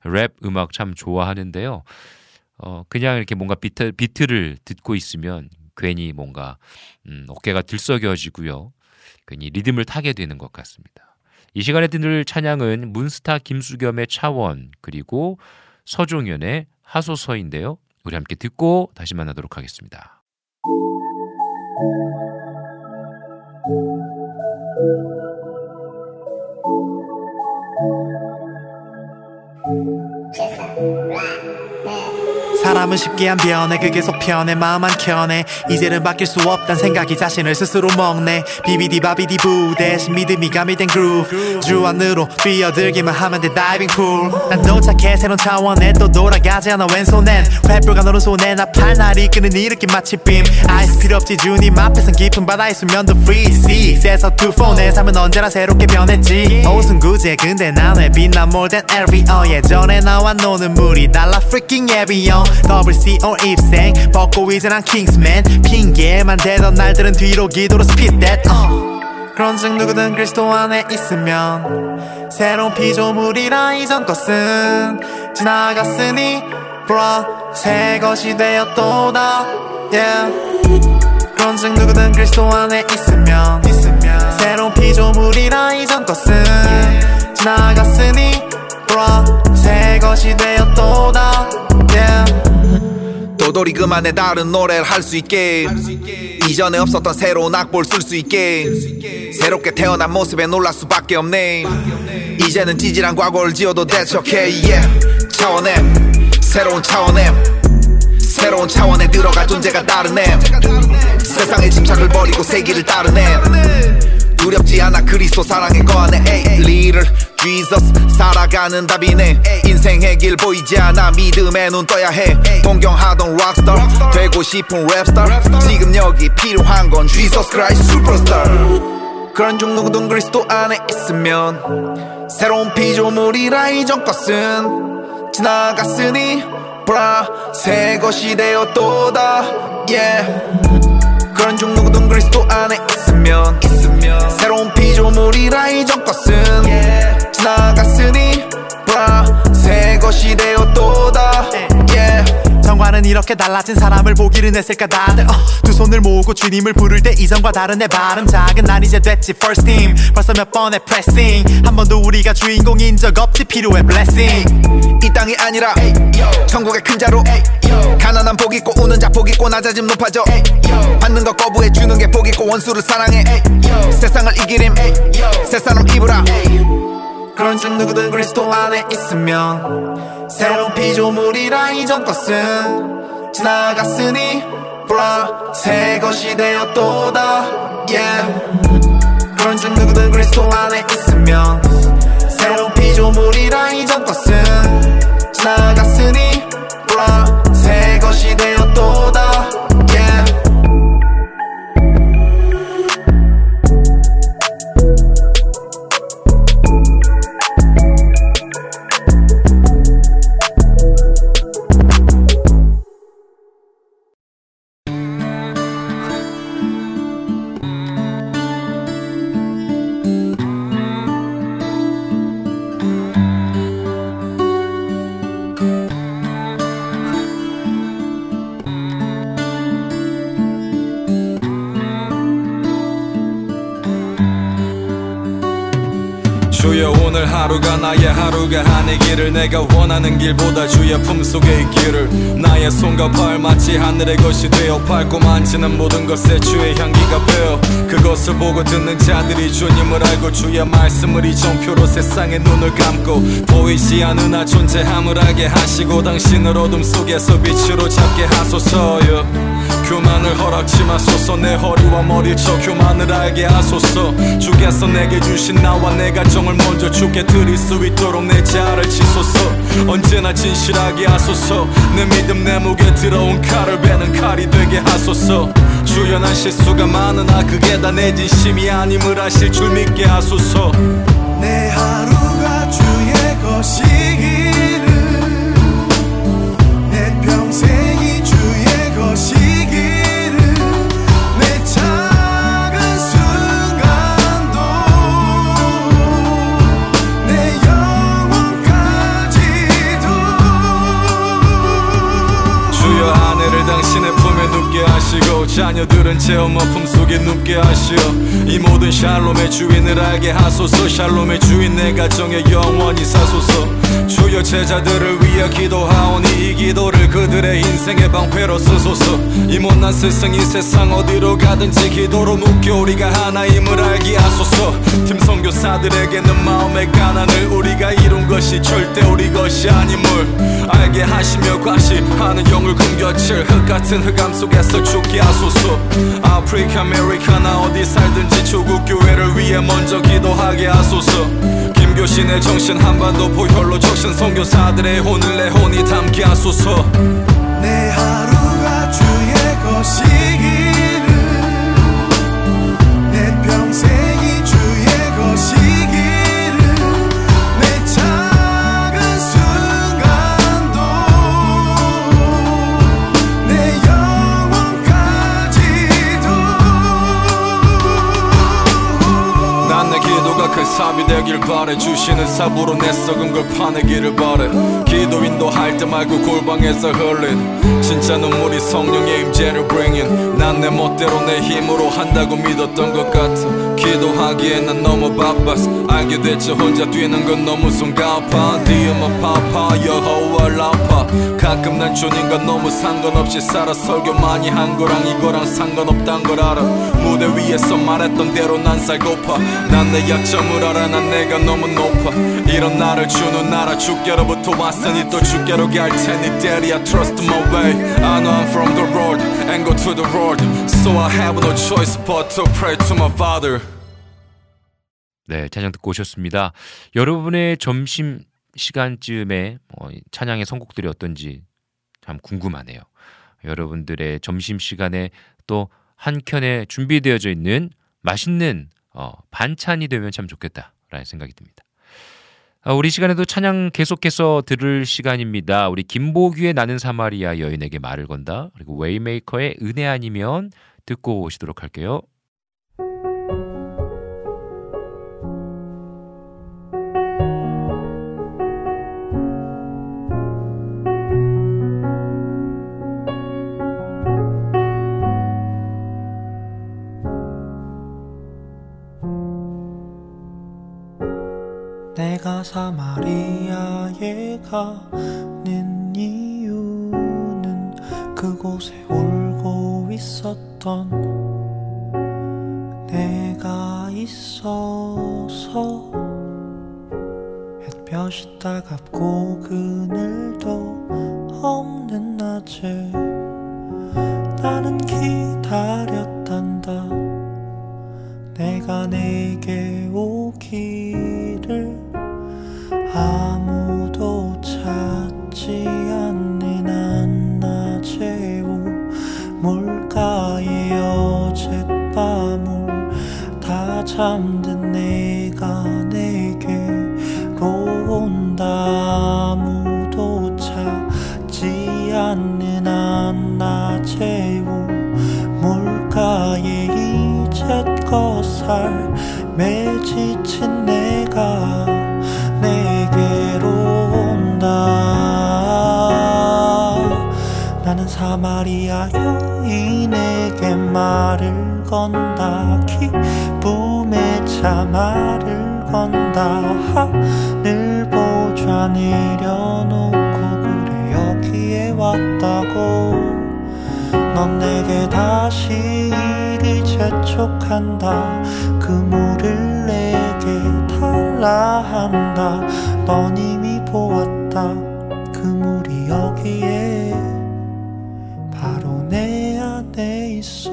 랩 음악 참 좋아하는데요. 그냥 이렇게 뭔가 비트를 듣고 있으면 괜히 뭔가 어깨가 들썩여지고요. 괜히 리듬을 타게 되는 것 같습니다. 이 시간에 들을 찬양은 문스타 김수겸의 차원 그리고 서종현의 하소서인데요. 우리 함께 듣고 다시 만나도록 하겠습니다. 사람은 쉽게 안 변해 그게 속편해 마음만 켜내 이제는 바뀔 수 없단 생각이 자신을 스스로 먹네 비비디 바비디 부 대신 믿음이 가미된 그룹 주 안으로 뛰어들기만 하면 돼 다이빙 쿨 난 도착해 새로운 차원에 또 돌아가지 않아 왼손엔 횃불간 오른손에 나 팔날이 끄는 이렇게 마치 빔 아이스 필요 없지 주님 앞에선 깊은 바다의 수면도 freezy 세서 to phone 내 삶은 언제나 새롭게 변했지 오순구제 근데 난 왜 빛나 more than every 예전에 나와 노는 물이 달라 freaking every 더블 CO 입생 벗고 이제 난 킹스맨 핑계만 대던 날들은 뒤로 기도로 spit that 그런즉 누구든 그리스도 안에 있으면 새로운 피조물이라 이전 것은 지나갔으니 bruh 새 것이 되었도다 yeah. 그런즉 누구든 그리스도 안에 있으면 새로운 피조물이라 이전 것은 지나갔으니 bruh 새 것이 되었도다 yeah. 도돌이 그만해 다른 노래를 할 수 있게 이전에 없었던 새로운 악보를 쓸 수 있게 새롭게 태어난 모습에 놀랄 수밖에 없네 이제는 찌질한 과거를 지워도 that's okay yeah. 차원 M 새로운 차원에 들어가 존재가 다른 M 세상의 집착을 버리고 세계를 따른 M 두렵지 않아 그리스도 사랑에 거하네 에이 리를 Jesus 살아가는 답이네 인생의 길 보이지 않아 믿음에 눈 떠야 해 동경하던 록스타 되고 싶은 랩스타 지금 여기 필요한 건 Jesus Christ Superstar 그런 중 누구든 그리스도 안에 있으면 새로운 피조물이라 이전 것은 지나갔으니 브라 새 것이 되었도다 yeah. 그런 중 누구든 그리스도 안에 있으면 새로운 피조물이라 이전 것은 yeah. 지나갔으니 브라 새 것이 되었도다 yeah. 전과는 이렇게 달라진 사람을 보기는 했을까 다들 두 손을 모으고 주님을 부를 때 이전과 다른 내 발음 작은 난 이제 됐지 first team 벌써 몇 번의 pressing 한 번도 우리가 주인공인 적 없지 필요해 blessing 이 땅이 아니라 에이, 천국의 큰 자로 에이, 가난한 복 있고 우는 자 복 있고 낮아짐 높아져 에이, 받는 것 거부해 주는 게 복 있고 원수를 사랑해 에이, 세상을 이기림 에이, 새 사람 입으라 에이. 그런즉 누구든 그리스도 안에 있으면 새로운 피조물이라 이전 것은 지나갔으니 브라 새 것이 되었도다 yeah. 그런즉 누구든 그리스도 안에 있으면 새로운 피조물이라 이전 것은 지나갔으니 브라 새 것이 되었도다 yeah. 오늘 하루가 나의 하루가 아니기를 내가 원하는 길보다 주의 품속에 있기를 나의 손과 발 마치 하늘의 것이 되어 밟고 만지는 모든 것에 주의 향기가 배어 그것을 보고 듣는 자들이 주님을 알고 주의 말씀을 이 정표로 세상의 눈을 감고 보이지 않으나 존재함을 알게 하시고 당신을 어둠 속에서 빛으로 잡게 하소서요 교만을 허락치 마소서. 내 허리와 머리 저 교만을 알게 하소서. 주께서 내게 주신 나와 내 가정을 먼저 주께 드릴 수 있도록 내 자아를 치소서. 언제나 진실하게 하소서. 내 믿음 내 목에 들어온 칼을 베는 칼이 되게 하소서. 주여 난 실수가 많으나 그게 다 내 진심이 아님을 아실 줄 믿게 하소서. 내 하루가 주의 것이기를 내 평생이 주의 것이기를 내 작은 순간도 내 영원까지도 주여 아내를 당신의 품에 눕게 하시고 자녀들은 제 엄마 품속에 눕게 하시어 이 모든 샬롬의 주인을 알게 하소서. 샬롬의 주인 내 가정에 영원히 사소서. 주여 제자들을 위해 기도하오니 이 기도를 그들의 인생의 방패로 쓰소서. 이 못난 세상 이 세상 어디로 가든지 기도로 묶여 우리가 하나임을 알게 하소서. 팀 선교사들에게는 마음의 가난을 우리가 이룬 것이 절대 우리 것이 아님을 알게 하시며 과시하는 영을 굶겨칠 흙같은 흑암 속에서 죽게 하소서. 아프리카 아메리카나 어디 살든지 조국 교회를 위해 먼저 기도하게 하소서. 김교신의 정신 한반도 포혈로 적신 선교사들의 혼을 내 혼이 담게 하소서. 내 하루가 주의 것이기를 내 평생이 주의 것이기를 내 작은 순간도 내 영원까지도 난 내 기도가 그 삽이 되길 바래. 주시는 삽으로 내 썩은 걸 파내기를 바래. 기도 인도할 때 말고 골방에서 흘린 진짜 눈물이 성령의 임재를 bringing. 난 내 멋대로 내 힘으로 한다고 믿었던 것 같아. 기도하기에 난 너무 바빴어. 알게 됐지 혼자 뛰는 건 너무 숨가파. 디엄마 파파 여호와 라파. 가끔 난 주님과 너무 상관없이 살아. 설교 많이 한 거랑 이거랑 상관없단 걸 알아. 무대 위에서 말했던 대로 난 살고파. 난 내 약점을 알아. 난 내가 너무 높아. 이런 나를 주는 나라 주께로부터 왔으니 또 주께로 갈 테니 Daddy I trust my way. I know I'm from the road and go to the road. So I have no choice but to pray to my father. 네, 찬양 듣고 오셨습니다. 여러분의 점심시간쯤에 찬양의 선곡들이 어떤지 참 궁금하네요. 여러분들의 점심시간에 또 한켠에 준비되어져 있는 맛있는 반찬이 되면 참 좋겠다라는 생각이 듭니다. 우리 시간에도 찬양 계속해서 들을 시간입니다. 우리 김보규의 나는 사마리아 여인에게 말을 건다 그리고 웨이메이커의 은혜 아니면 듣고 오시도록 할게요. 내가 사마리아에 가는 이유는 그곳에 울고 있었던 내가 있어서 햇볕이 따갑고 그늘도 없는 낮에 나는 기다렸단다. 내가 내게 오기를 아무도 찾지 않는 한낮의 우물가에 어젯밤을 다 잠든 내가 내게로 온다. 아무도 찾지 않는 한낮의 우물가에 이제껏 삶에 지친 내가 내게로 온다. 나는 사마리아 여인에게 말을 건다. 기쁨에 차 말을 건다. 하늘 보좌 내려놓고 그래 여기에 왔다고. 넌 내게 다시 이리 재촉한다. 그물을 내게 달라 한다. 넌 이미 보았다. 그물이 여기에 바로 내 안에 있어.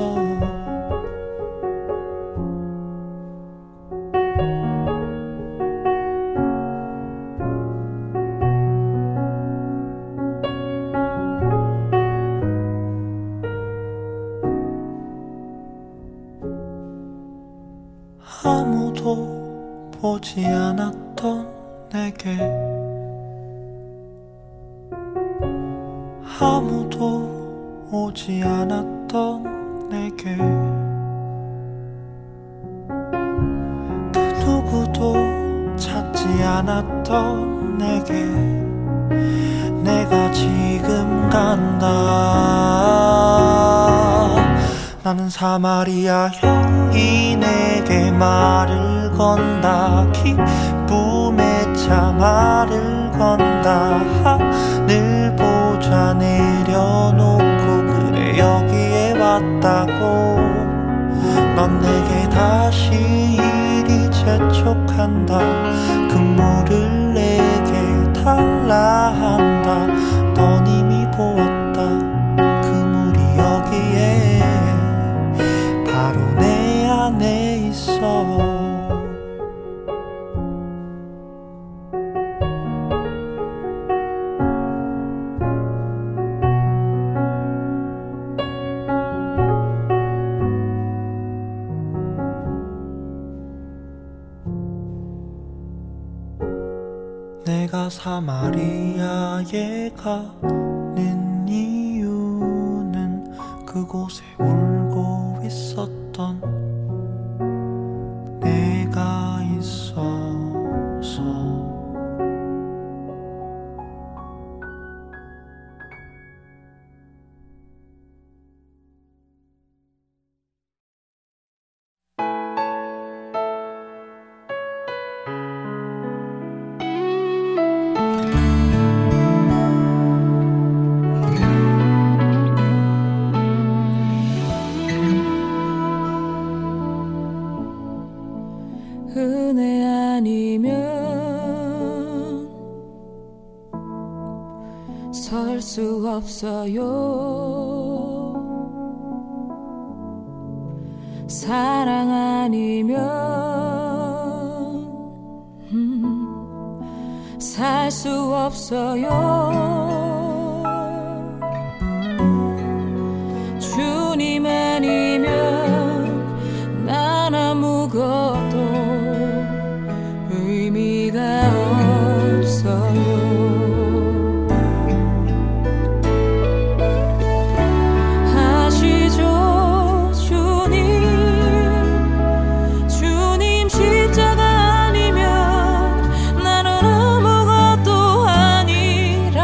아무도 보지 않았던 내게 아무도 오지 않았던 내게 그 누구도 찾지 않았던 내게 내가 지금 간다. 나는 사마리아 여인에게 말을 건다. 기쁨에 차 말을 건다. 하늘 보자 내려놓고 그래 여기에 왔다고. 넌 내게 다시 일이 재촉한다. 금물을 내게 달라 한다. 넌 이미 보았다. 그물이 여기에 바로 내 안에 있어. 내가 사마리아에 가는 이유는 그곳에 울고 있었던 내가 있어서. 은혜 아니면 설 수 없어요. 사랑 아니면 살 수 없어요. 주님 아니면 난 아무것도 의미가 없어요. 아시죠 주님. 주님 십자가 아니면 나는 아무것도 아니라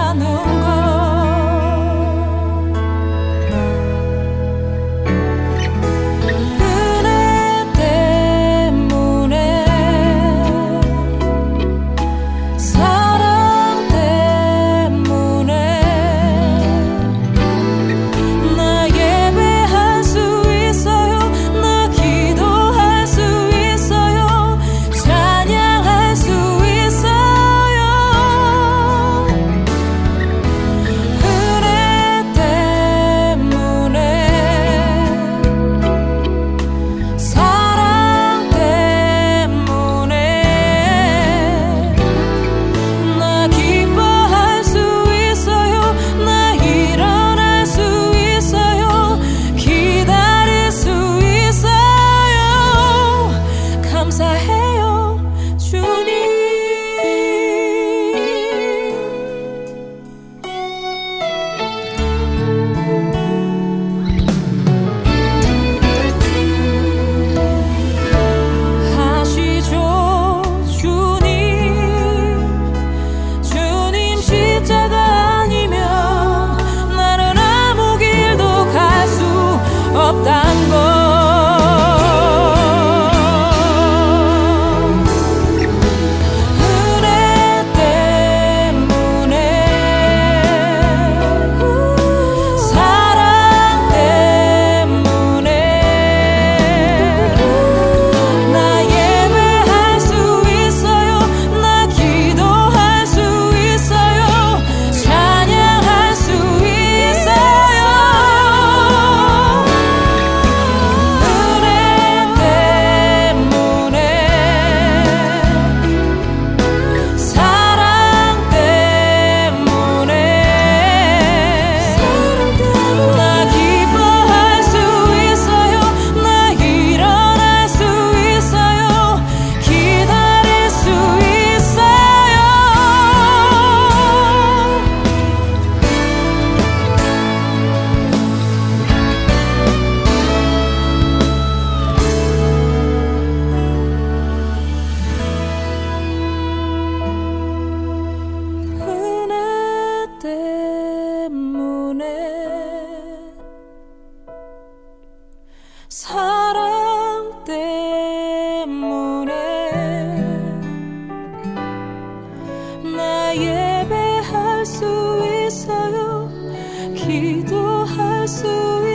기도할 수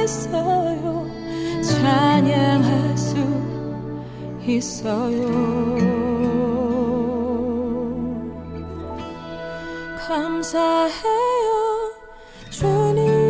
있어요. 찬양할 수 있어요. 감사해요 주님.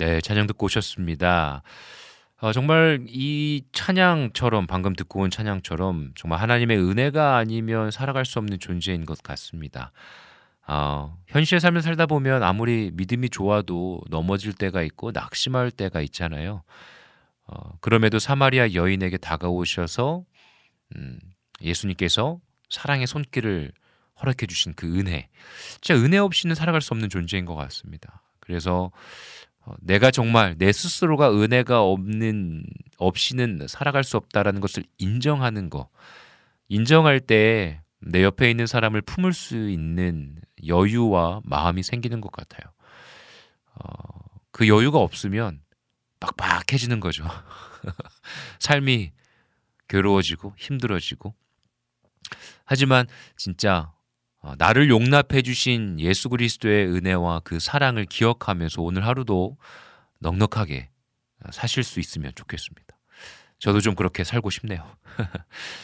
네, 찬양 듣고 오셨습니다. 정말 이 찬양처럼, 방금 듣고 온 찬양처럼 정말 하나님의 은혜가 아니면 살아갈 수 없는 존재인 것 같습니다. 현실의 삶을 살다 보면 아무리 믿음이 좋아도 넘어질 때가 있고 낙심할 때가 있잖아요. 그럼에도 사마리아 여인에게 다가오셔서 예수님께서 사랑의 손길을 허락해 주신 그 은혜, 진짜 은혜 없이는 살아갈 수 없는 존재인 것 같습니다. 그래서 내가 정말 내 스스로가 은혜가 없이는 살아갈 수 없다라는 것을 인정하는 거, 인정할 때 내 옆에 있는 사람을 품을 수 있는 여유와 마음이 생기는 것 같아요. 그 여유가 없으면 빡빡해지는 거죠. 삶이 괴로워지고 힘들어지고. 하지만 진짜 나를 용납해 주신 예수 그리스도의 은혜와 그 사랑을 기억하면서 오늘 하루도 넉넉하게 사실 수 있으면 좋겠습니다. 저도 좀 그렇게 살고 싶네요.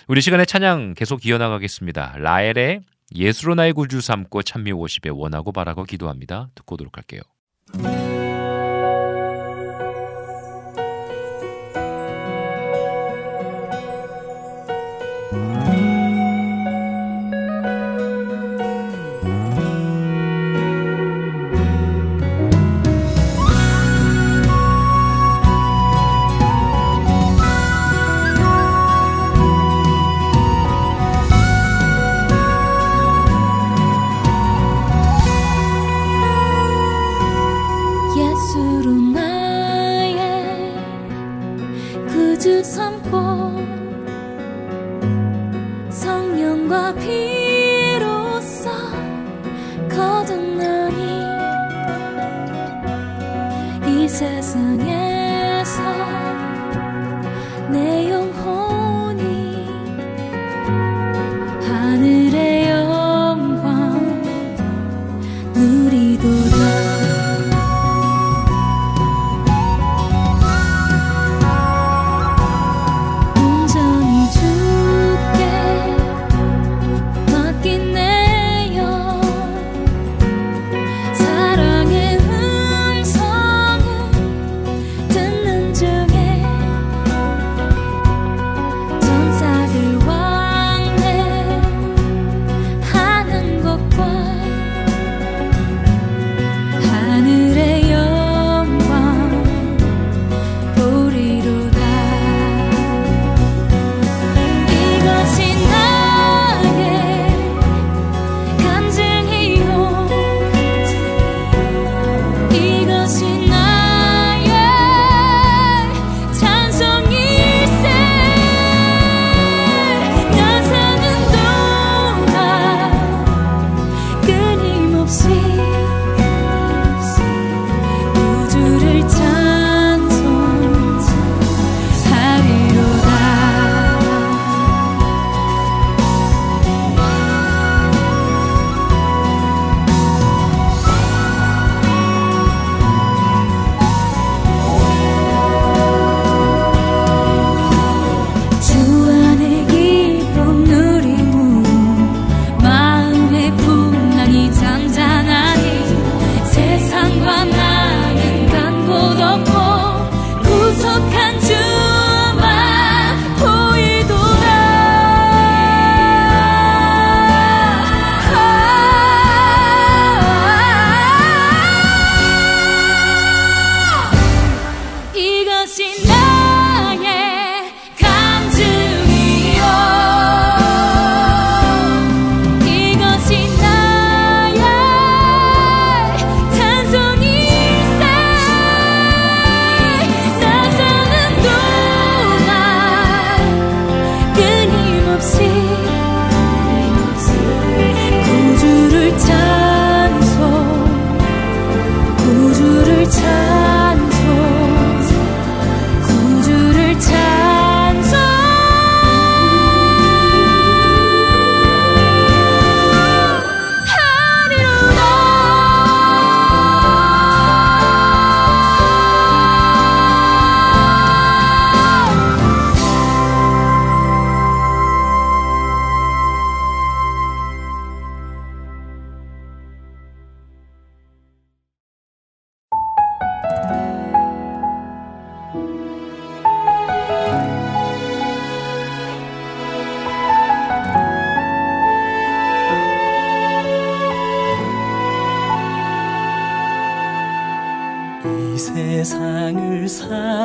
우리 시간의 찬양 계속 이어나가겠습니다. 라엘의 예수로 나의 구주 삼고 찬미 50에 원하고 바라고 기도합니다. 듣고 오도록 할게요.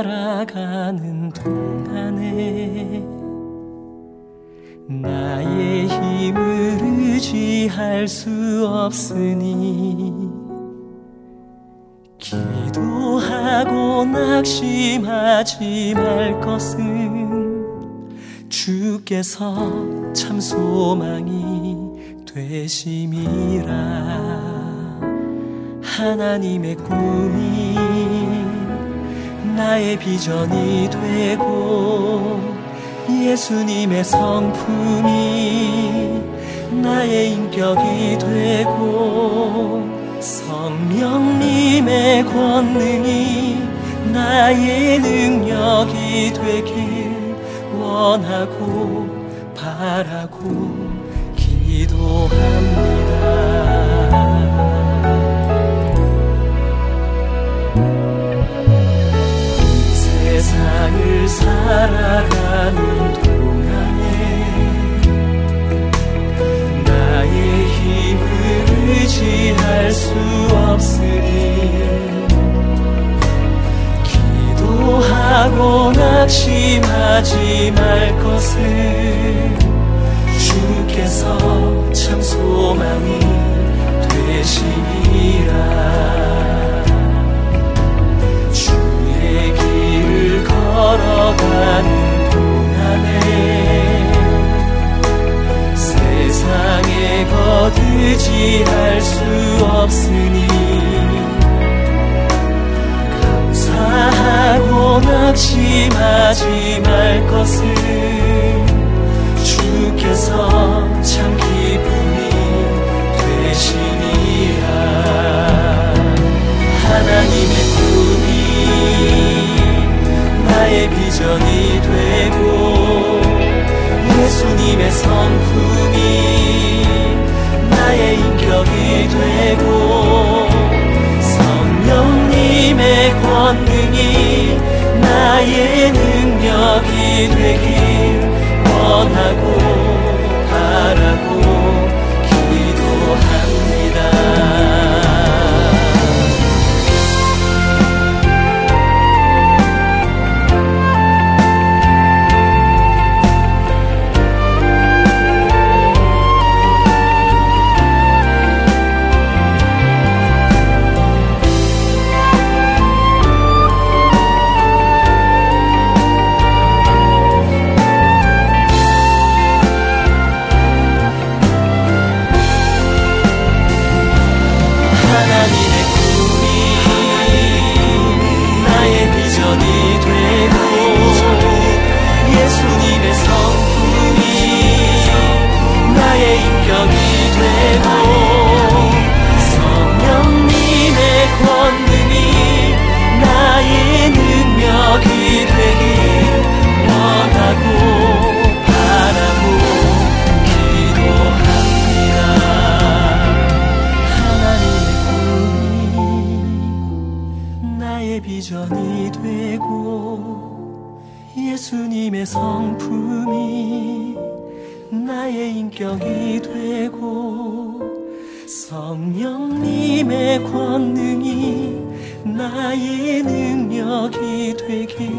살아가는 동안에 나의 힘을 의지할 수 없으니 기도하고 낙심하지 말 것은 주께서 참 소망이 되심이라. 하나님의 꿈이 나의 비전이 되고 예수님의 성품이 나의 인격이 되고 성령님의 권능이 나의 능력이 되길 원하고 바라고 기도합니다. 세상을 살아가는 동안에 나의 힘을 의지할 수 없으니 기도하고 낙심하지 말 것을 주께서 참 소망이 되시리라. 주의 길을 걸어가는 동안에 세상에 거두지할 수 없으니 감사하고 낙심하지 말 것을 주께서 참 기쁨이 되시니라. 하나님의 꿈이 나의 비전이 되고 예수님의 성품이 나의 인격이 되고 성령님의 권능이 나의 능력이 되길 원하고 바라고 기도합니다. 비전이 되고 예수님의 성품이 나의 인격이 되고 성령님의 권능이 나의 능력이 되길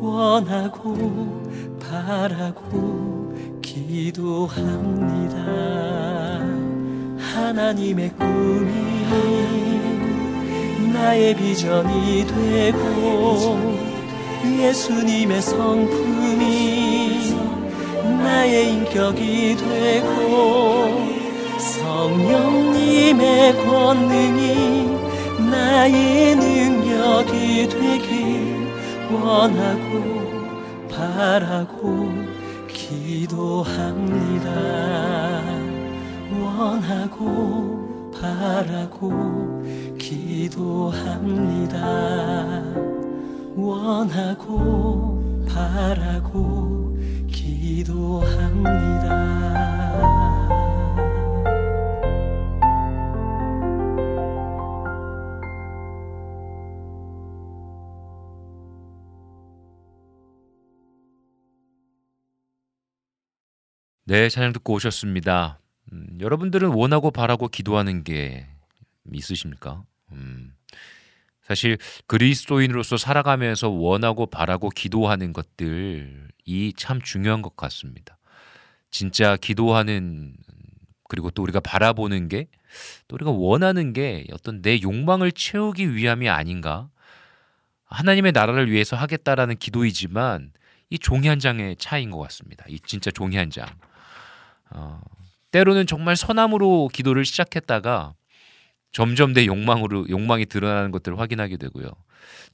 원하고 바라고 기도합니다. 원하고 바라고 기도합니다. 원하고 바라고 기도합니다. 네, 찬양 듣고 오셨습니다. 여러분들은 원하고 바라고 기도하는 게 있으십니까? 사실 그리스도인으로서 살아가면서 원하고 바라고 기도하는 것들이 참 중요한 것 같습니다. 진짜 기도하는, 그리고 또 우리가 바라보는 게, 또 우리가 원하는 게 어떤 내 욕망을 채우기 위함이 아닌가. 하나님의 나라를 위해서 하겠다라는 기도이지만 이 종이 한 장의 차이인 것 같습니다. 이 진짜 종이 한 장. 때로는 정말 선함으로 기도를 시작했다가 점점 내 욕망이 드러나는 것들을 확인하게 되고요.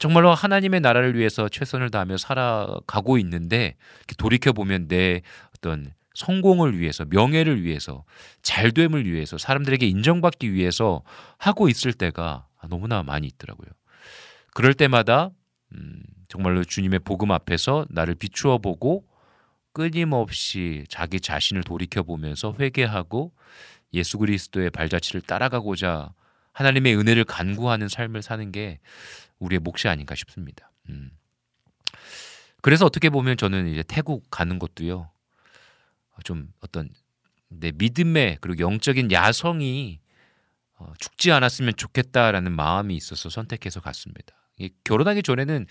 정말로 하나님의 나라를 위해서 최선을 다하며 살아가고 있는데 돌이켜보면 내 어떤 성공을 위해서, 명예를 위해서, 잘됨을 위해서, 사람들에게 인정받기 위해서 하고 있을 때가 너무나 많이 있더라고요. 그럴 때마다 정말로 주님의 복음 앞에서 나를 비추어 보고 끊임없이 자기 자신을 돌이켜보면서 회개하고 예수 그리스도의 발자취를 따라가고자 하나님의 은혜를 간구하는 삶을 사는 게 우리의 몫이 아닌가 싶습니다. 그래서 어떻게 보면 저는 이제 태국 가는 것도요, 좀 어떤 내 믿음의 그리고 영적인 야성이 죽지 않았으면 좋겠다라는 마음이 있어서 선택해서 갔습니다. 결혼하기 전에는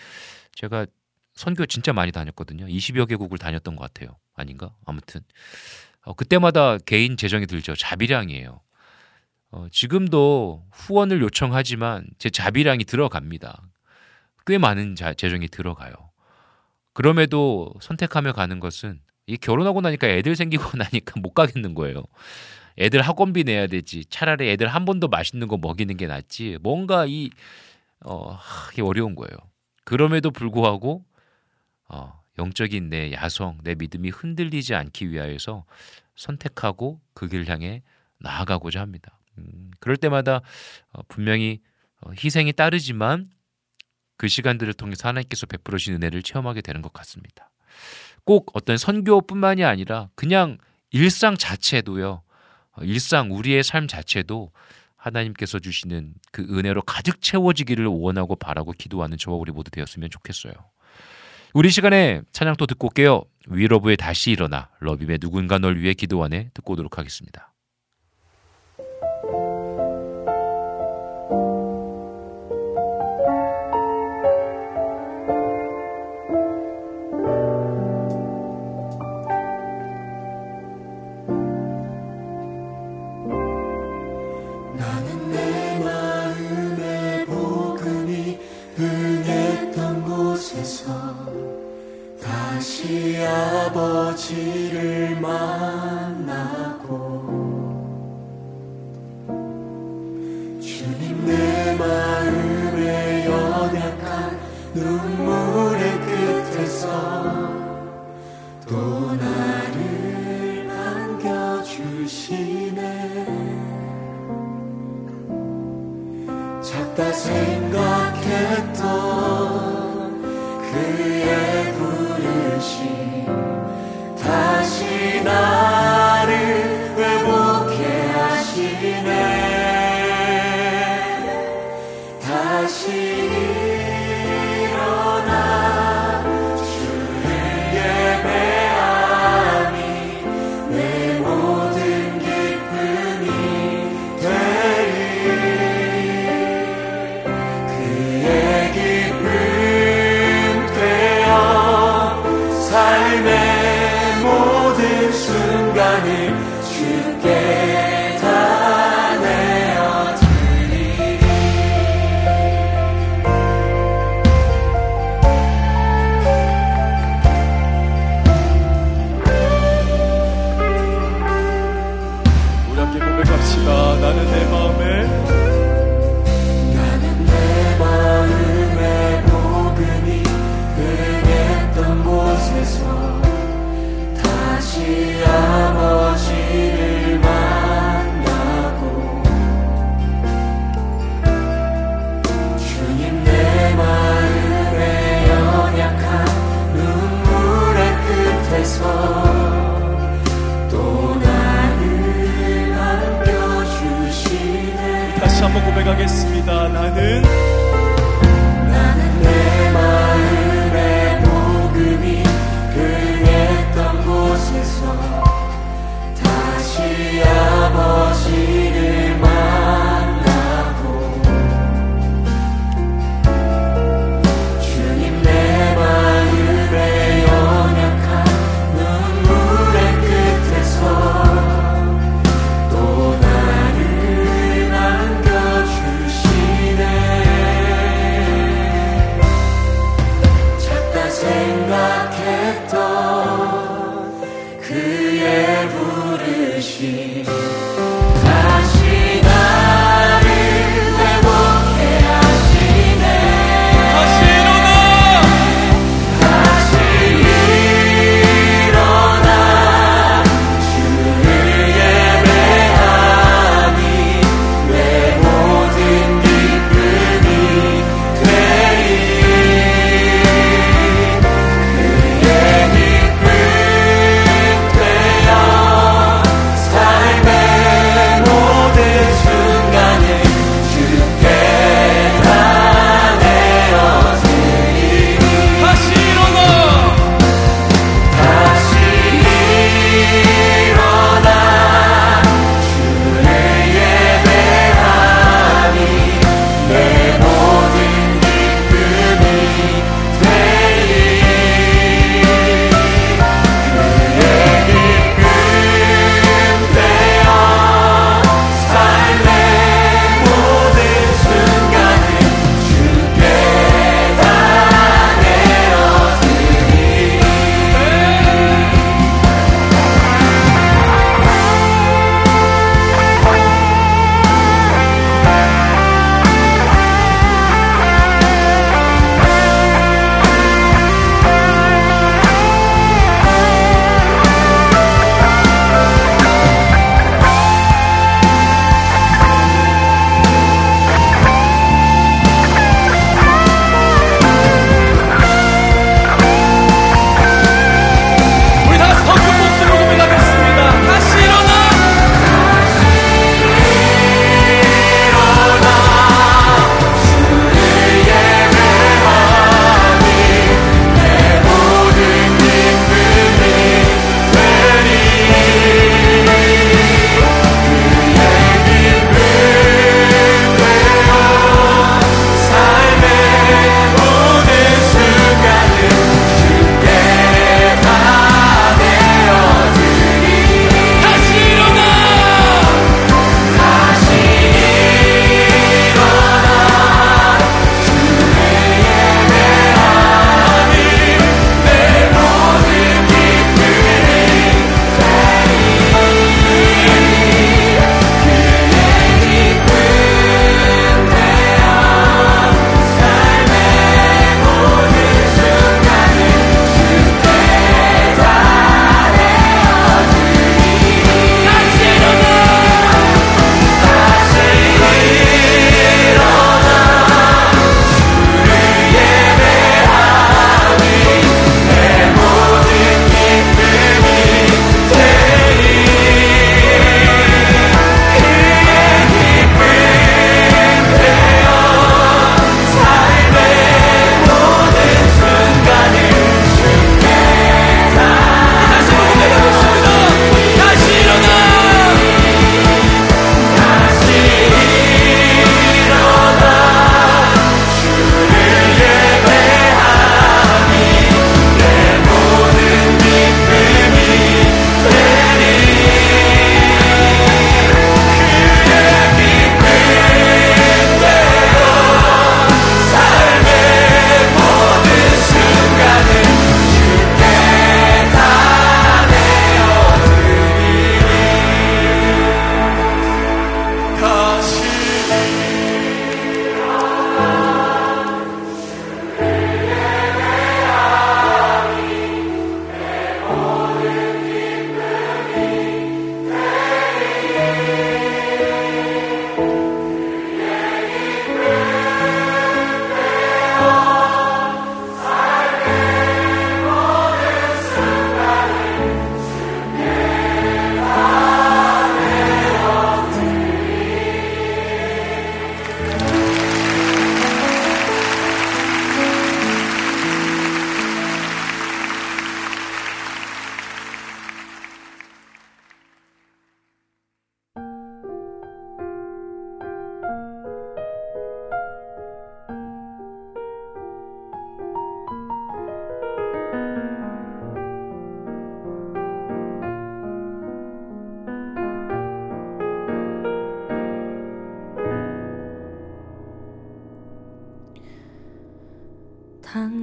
제가 선교 진짜 많이 다녔거든요. 20여 개국을 다녔던 것 같아요. 아닌가? 아무튼 그때마다 개인 재정이 들죠. 자비량이에요. 지금도 후원을 요청하지만 제 자비량이 들어갑니다. 꽤 많은 재정이 들어가요. 그럼에도 선택하며 가는 것은, 이 결혼하고 나니까 애들 생기고 나니까 못 가겠는 거예요. 애들 학원비 내야 되지. 차라리 애들 한 번 더 맛있는 거 먹이는 게 낫지. 뭔가 이게 어려운 거예요. 그럼에도 불구하고 영적인 내 야성, 내 믿음이 흔들리지 않기 위하여서 선택하고 그 길 향해 나아가고자 합니다. 그럴 때마다 분명히 희생이 따르지만 그 시간들을 통해서 하나님께서 베풀으신 은혜를 체험하게 되는 것 같습니다. 꼭 어떤 선교뿐만이 아니라 그냥 일상 자체도요. 일상 우리의 삶 자체도 하나님께서 주시는 그 은혜로 가득 채워지기를 원하고 바라고 기도하는 저와 우리 모두 되었으면 좋겠어요. 우리 시간에 찬양 또 듣고 올게요. 위로브의 다시 일어나, 러빔의 누군가 널 위해 기도하네 듣고 오도록 하겠습니다. 다시 아버지를 만나고 주님 내 마음의 연약한 눈물의 끝에서 또 나를 안겨주시네. 작다 생각했던 그의 부르심 다시 나를 회복해 하시네. 다시 일어나 주를 예배하니 내 모든 기쁨이 되리. 그의 기쁨 삶의 모든 순간을 주께 다 내어드리리. 우리 함께 고백합시다. 나는 내 마음에 곳에서 다시 아버지를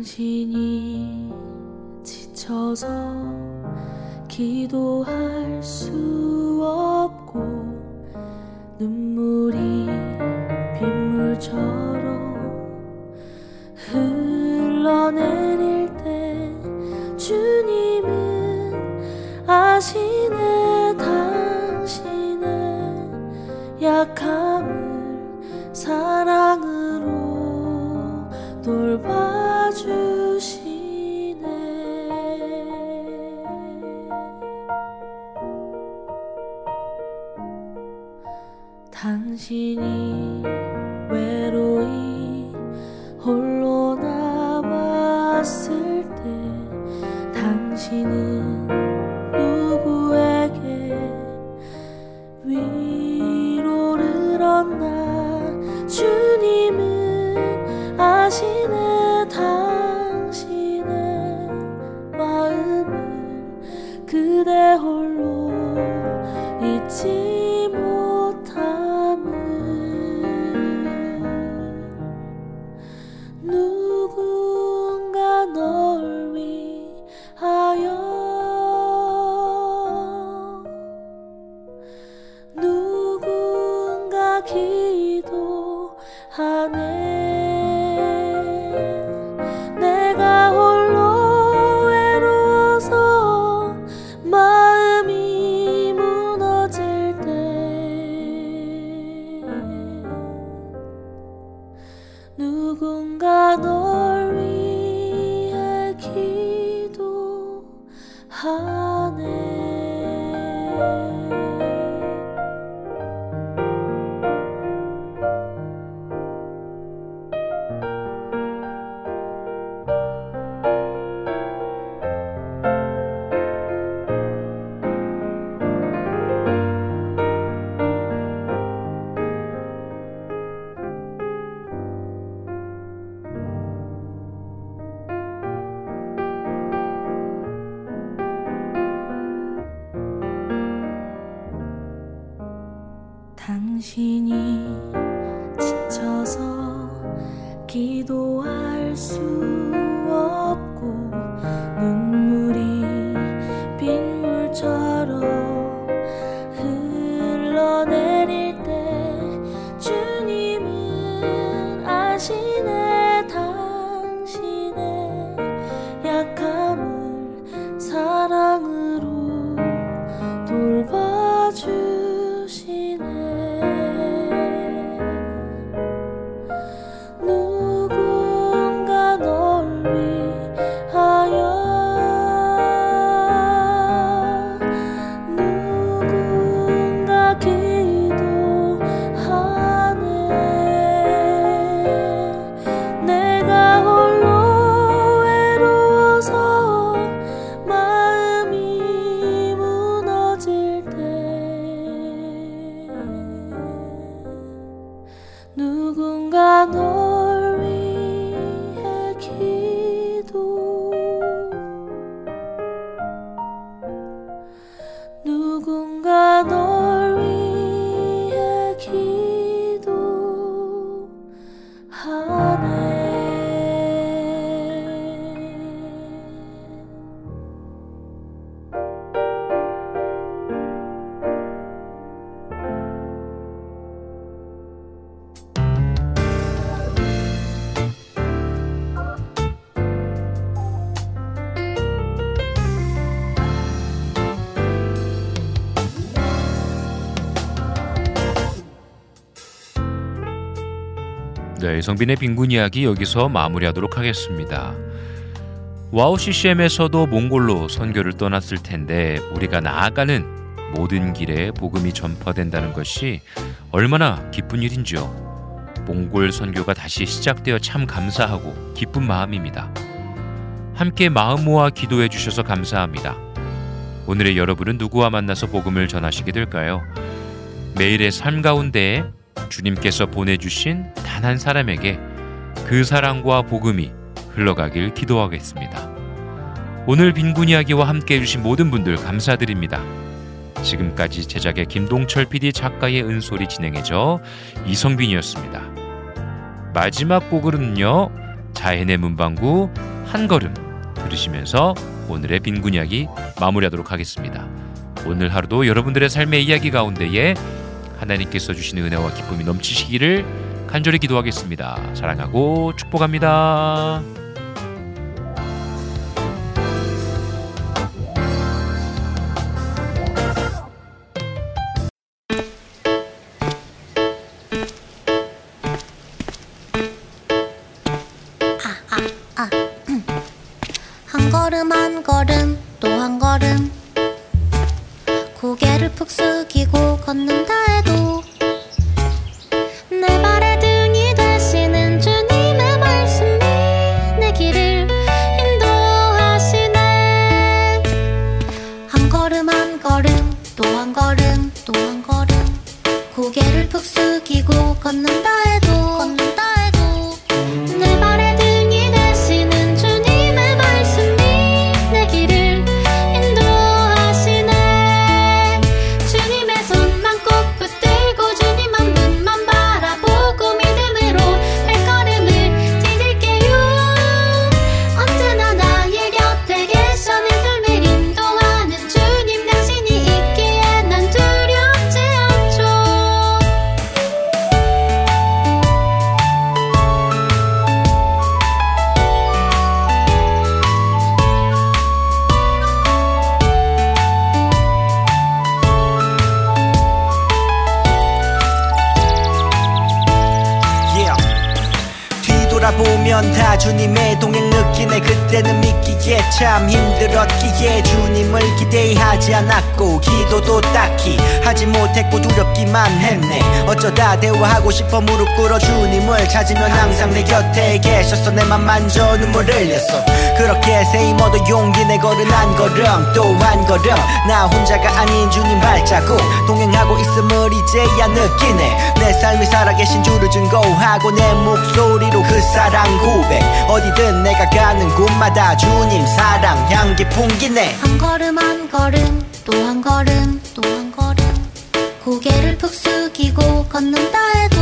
당신이 지쳐서 기도할 수 없고 눈물이 빗물처럼 흘러내릴 때 주님은 아시네. 당신의 약함을 사랑으로 돌봐주시 당신이 외로이 홀로 남았을 때 당신은 누구에게 위로를 얻나. 주님은 아시네. 당신의 마음을 그대 홀로 잊지 네, 이성빈의 빈군이야기 여기서 마무리하도록 하겠습니다. 와우 CCM에서도 몽골로 선교를 떠났을 텐데 우리가 나아가는 모든 길에 복음이 전파된다는 것이 얼마나 기쁜 일인지요. 몽골 선교가 다시 시작되어 참 감사하고 기쁜 마음입니다. 함께 마음 모아 기도해 주셔서 감사합니다. 오늘의 여러분은 누구와 만나서 복음을 전하시게 될까요? 매일의 삶 가운데에 주님께서 보내주신 단 한 사람에게 그 사랑과 복음이 흘러가길 기도하겠습니다. 오늘 빈군 이야기와 함께해 주신 모든 분들 감사드립니다. 지금까지 제작의 김동철 PD, 작가의 은솔이, 진행해줘 이성빈이었습니다. 마지막 곡으로는요, 자연의 문방구 한 걸음 들으시면서 오늘의 빈군 이야기 마무리하도록 하겠습니다. 오늘 하루도 여러분들의 삶의 이야기 가운데에 하나님께서 주시는 은혜와 기쁨이 넘치시기를 간절히 기도하겠습니다. 사랑하고 축복합니다. 한 걸음 한 걸음 또 한 걸음 고개를 푹 숙이고 걷는다 해도 내 발의 등이 되시는 주님의 말씀이 내 길을 인도하시네. 한 걸음 한 걸음 또 한 걸음 또 한 걸음 고개를 푹 숙이고 걷는다 해도 내 발의 등이 되시는 주님의 말씀이 내 길을 인도하시네. 주님의 손만 꼭 붙들고 주님 한 분만 바라보고 믿음으로 발걸음을 디딜게요. 언제나 나의 곁에 계셔 내 삶을 인도하는 주님 당신이 있기에 난 두렵지 않죠. Yeah. 뒤돌아보면 다 주님의 동행 느끼네. 그때는 믿기에 참 힘들었기에 주님을 기대하지 않았고 기도도 딱히 하지 못했고 두렵기만 했네. 어쩌다 대화하고 싶어 무릎 꿇어 주님을 찾으면 항상 내 곁에 계셨어. 내 맘 만져 눈물 흘렸어. 그렇게 세임 얻어 용기 내 걸은 한 걸음 또 한 걸음 나 혼자가 아닌 주님 발자국 동행하고 있음을 이제야 느끼네. 내 삶이 살아계신 주를 증거하고 내 목소리로 그 사랑 고백 어디든 내가 가는 곳마다 주님 사랑 향기 풍기네. 한 걸음 한 걸음 또 한 걸음 또 한 걸음 고개를 푹 숙이고 걷는다 해도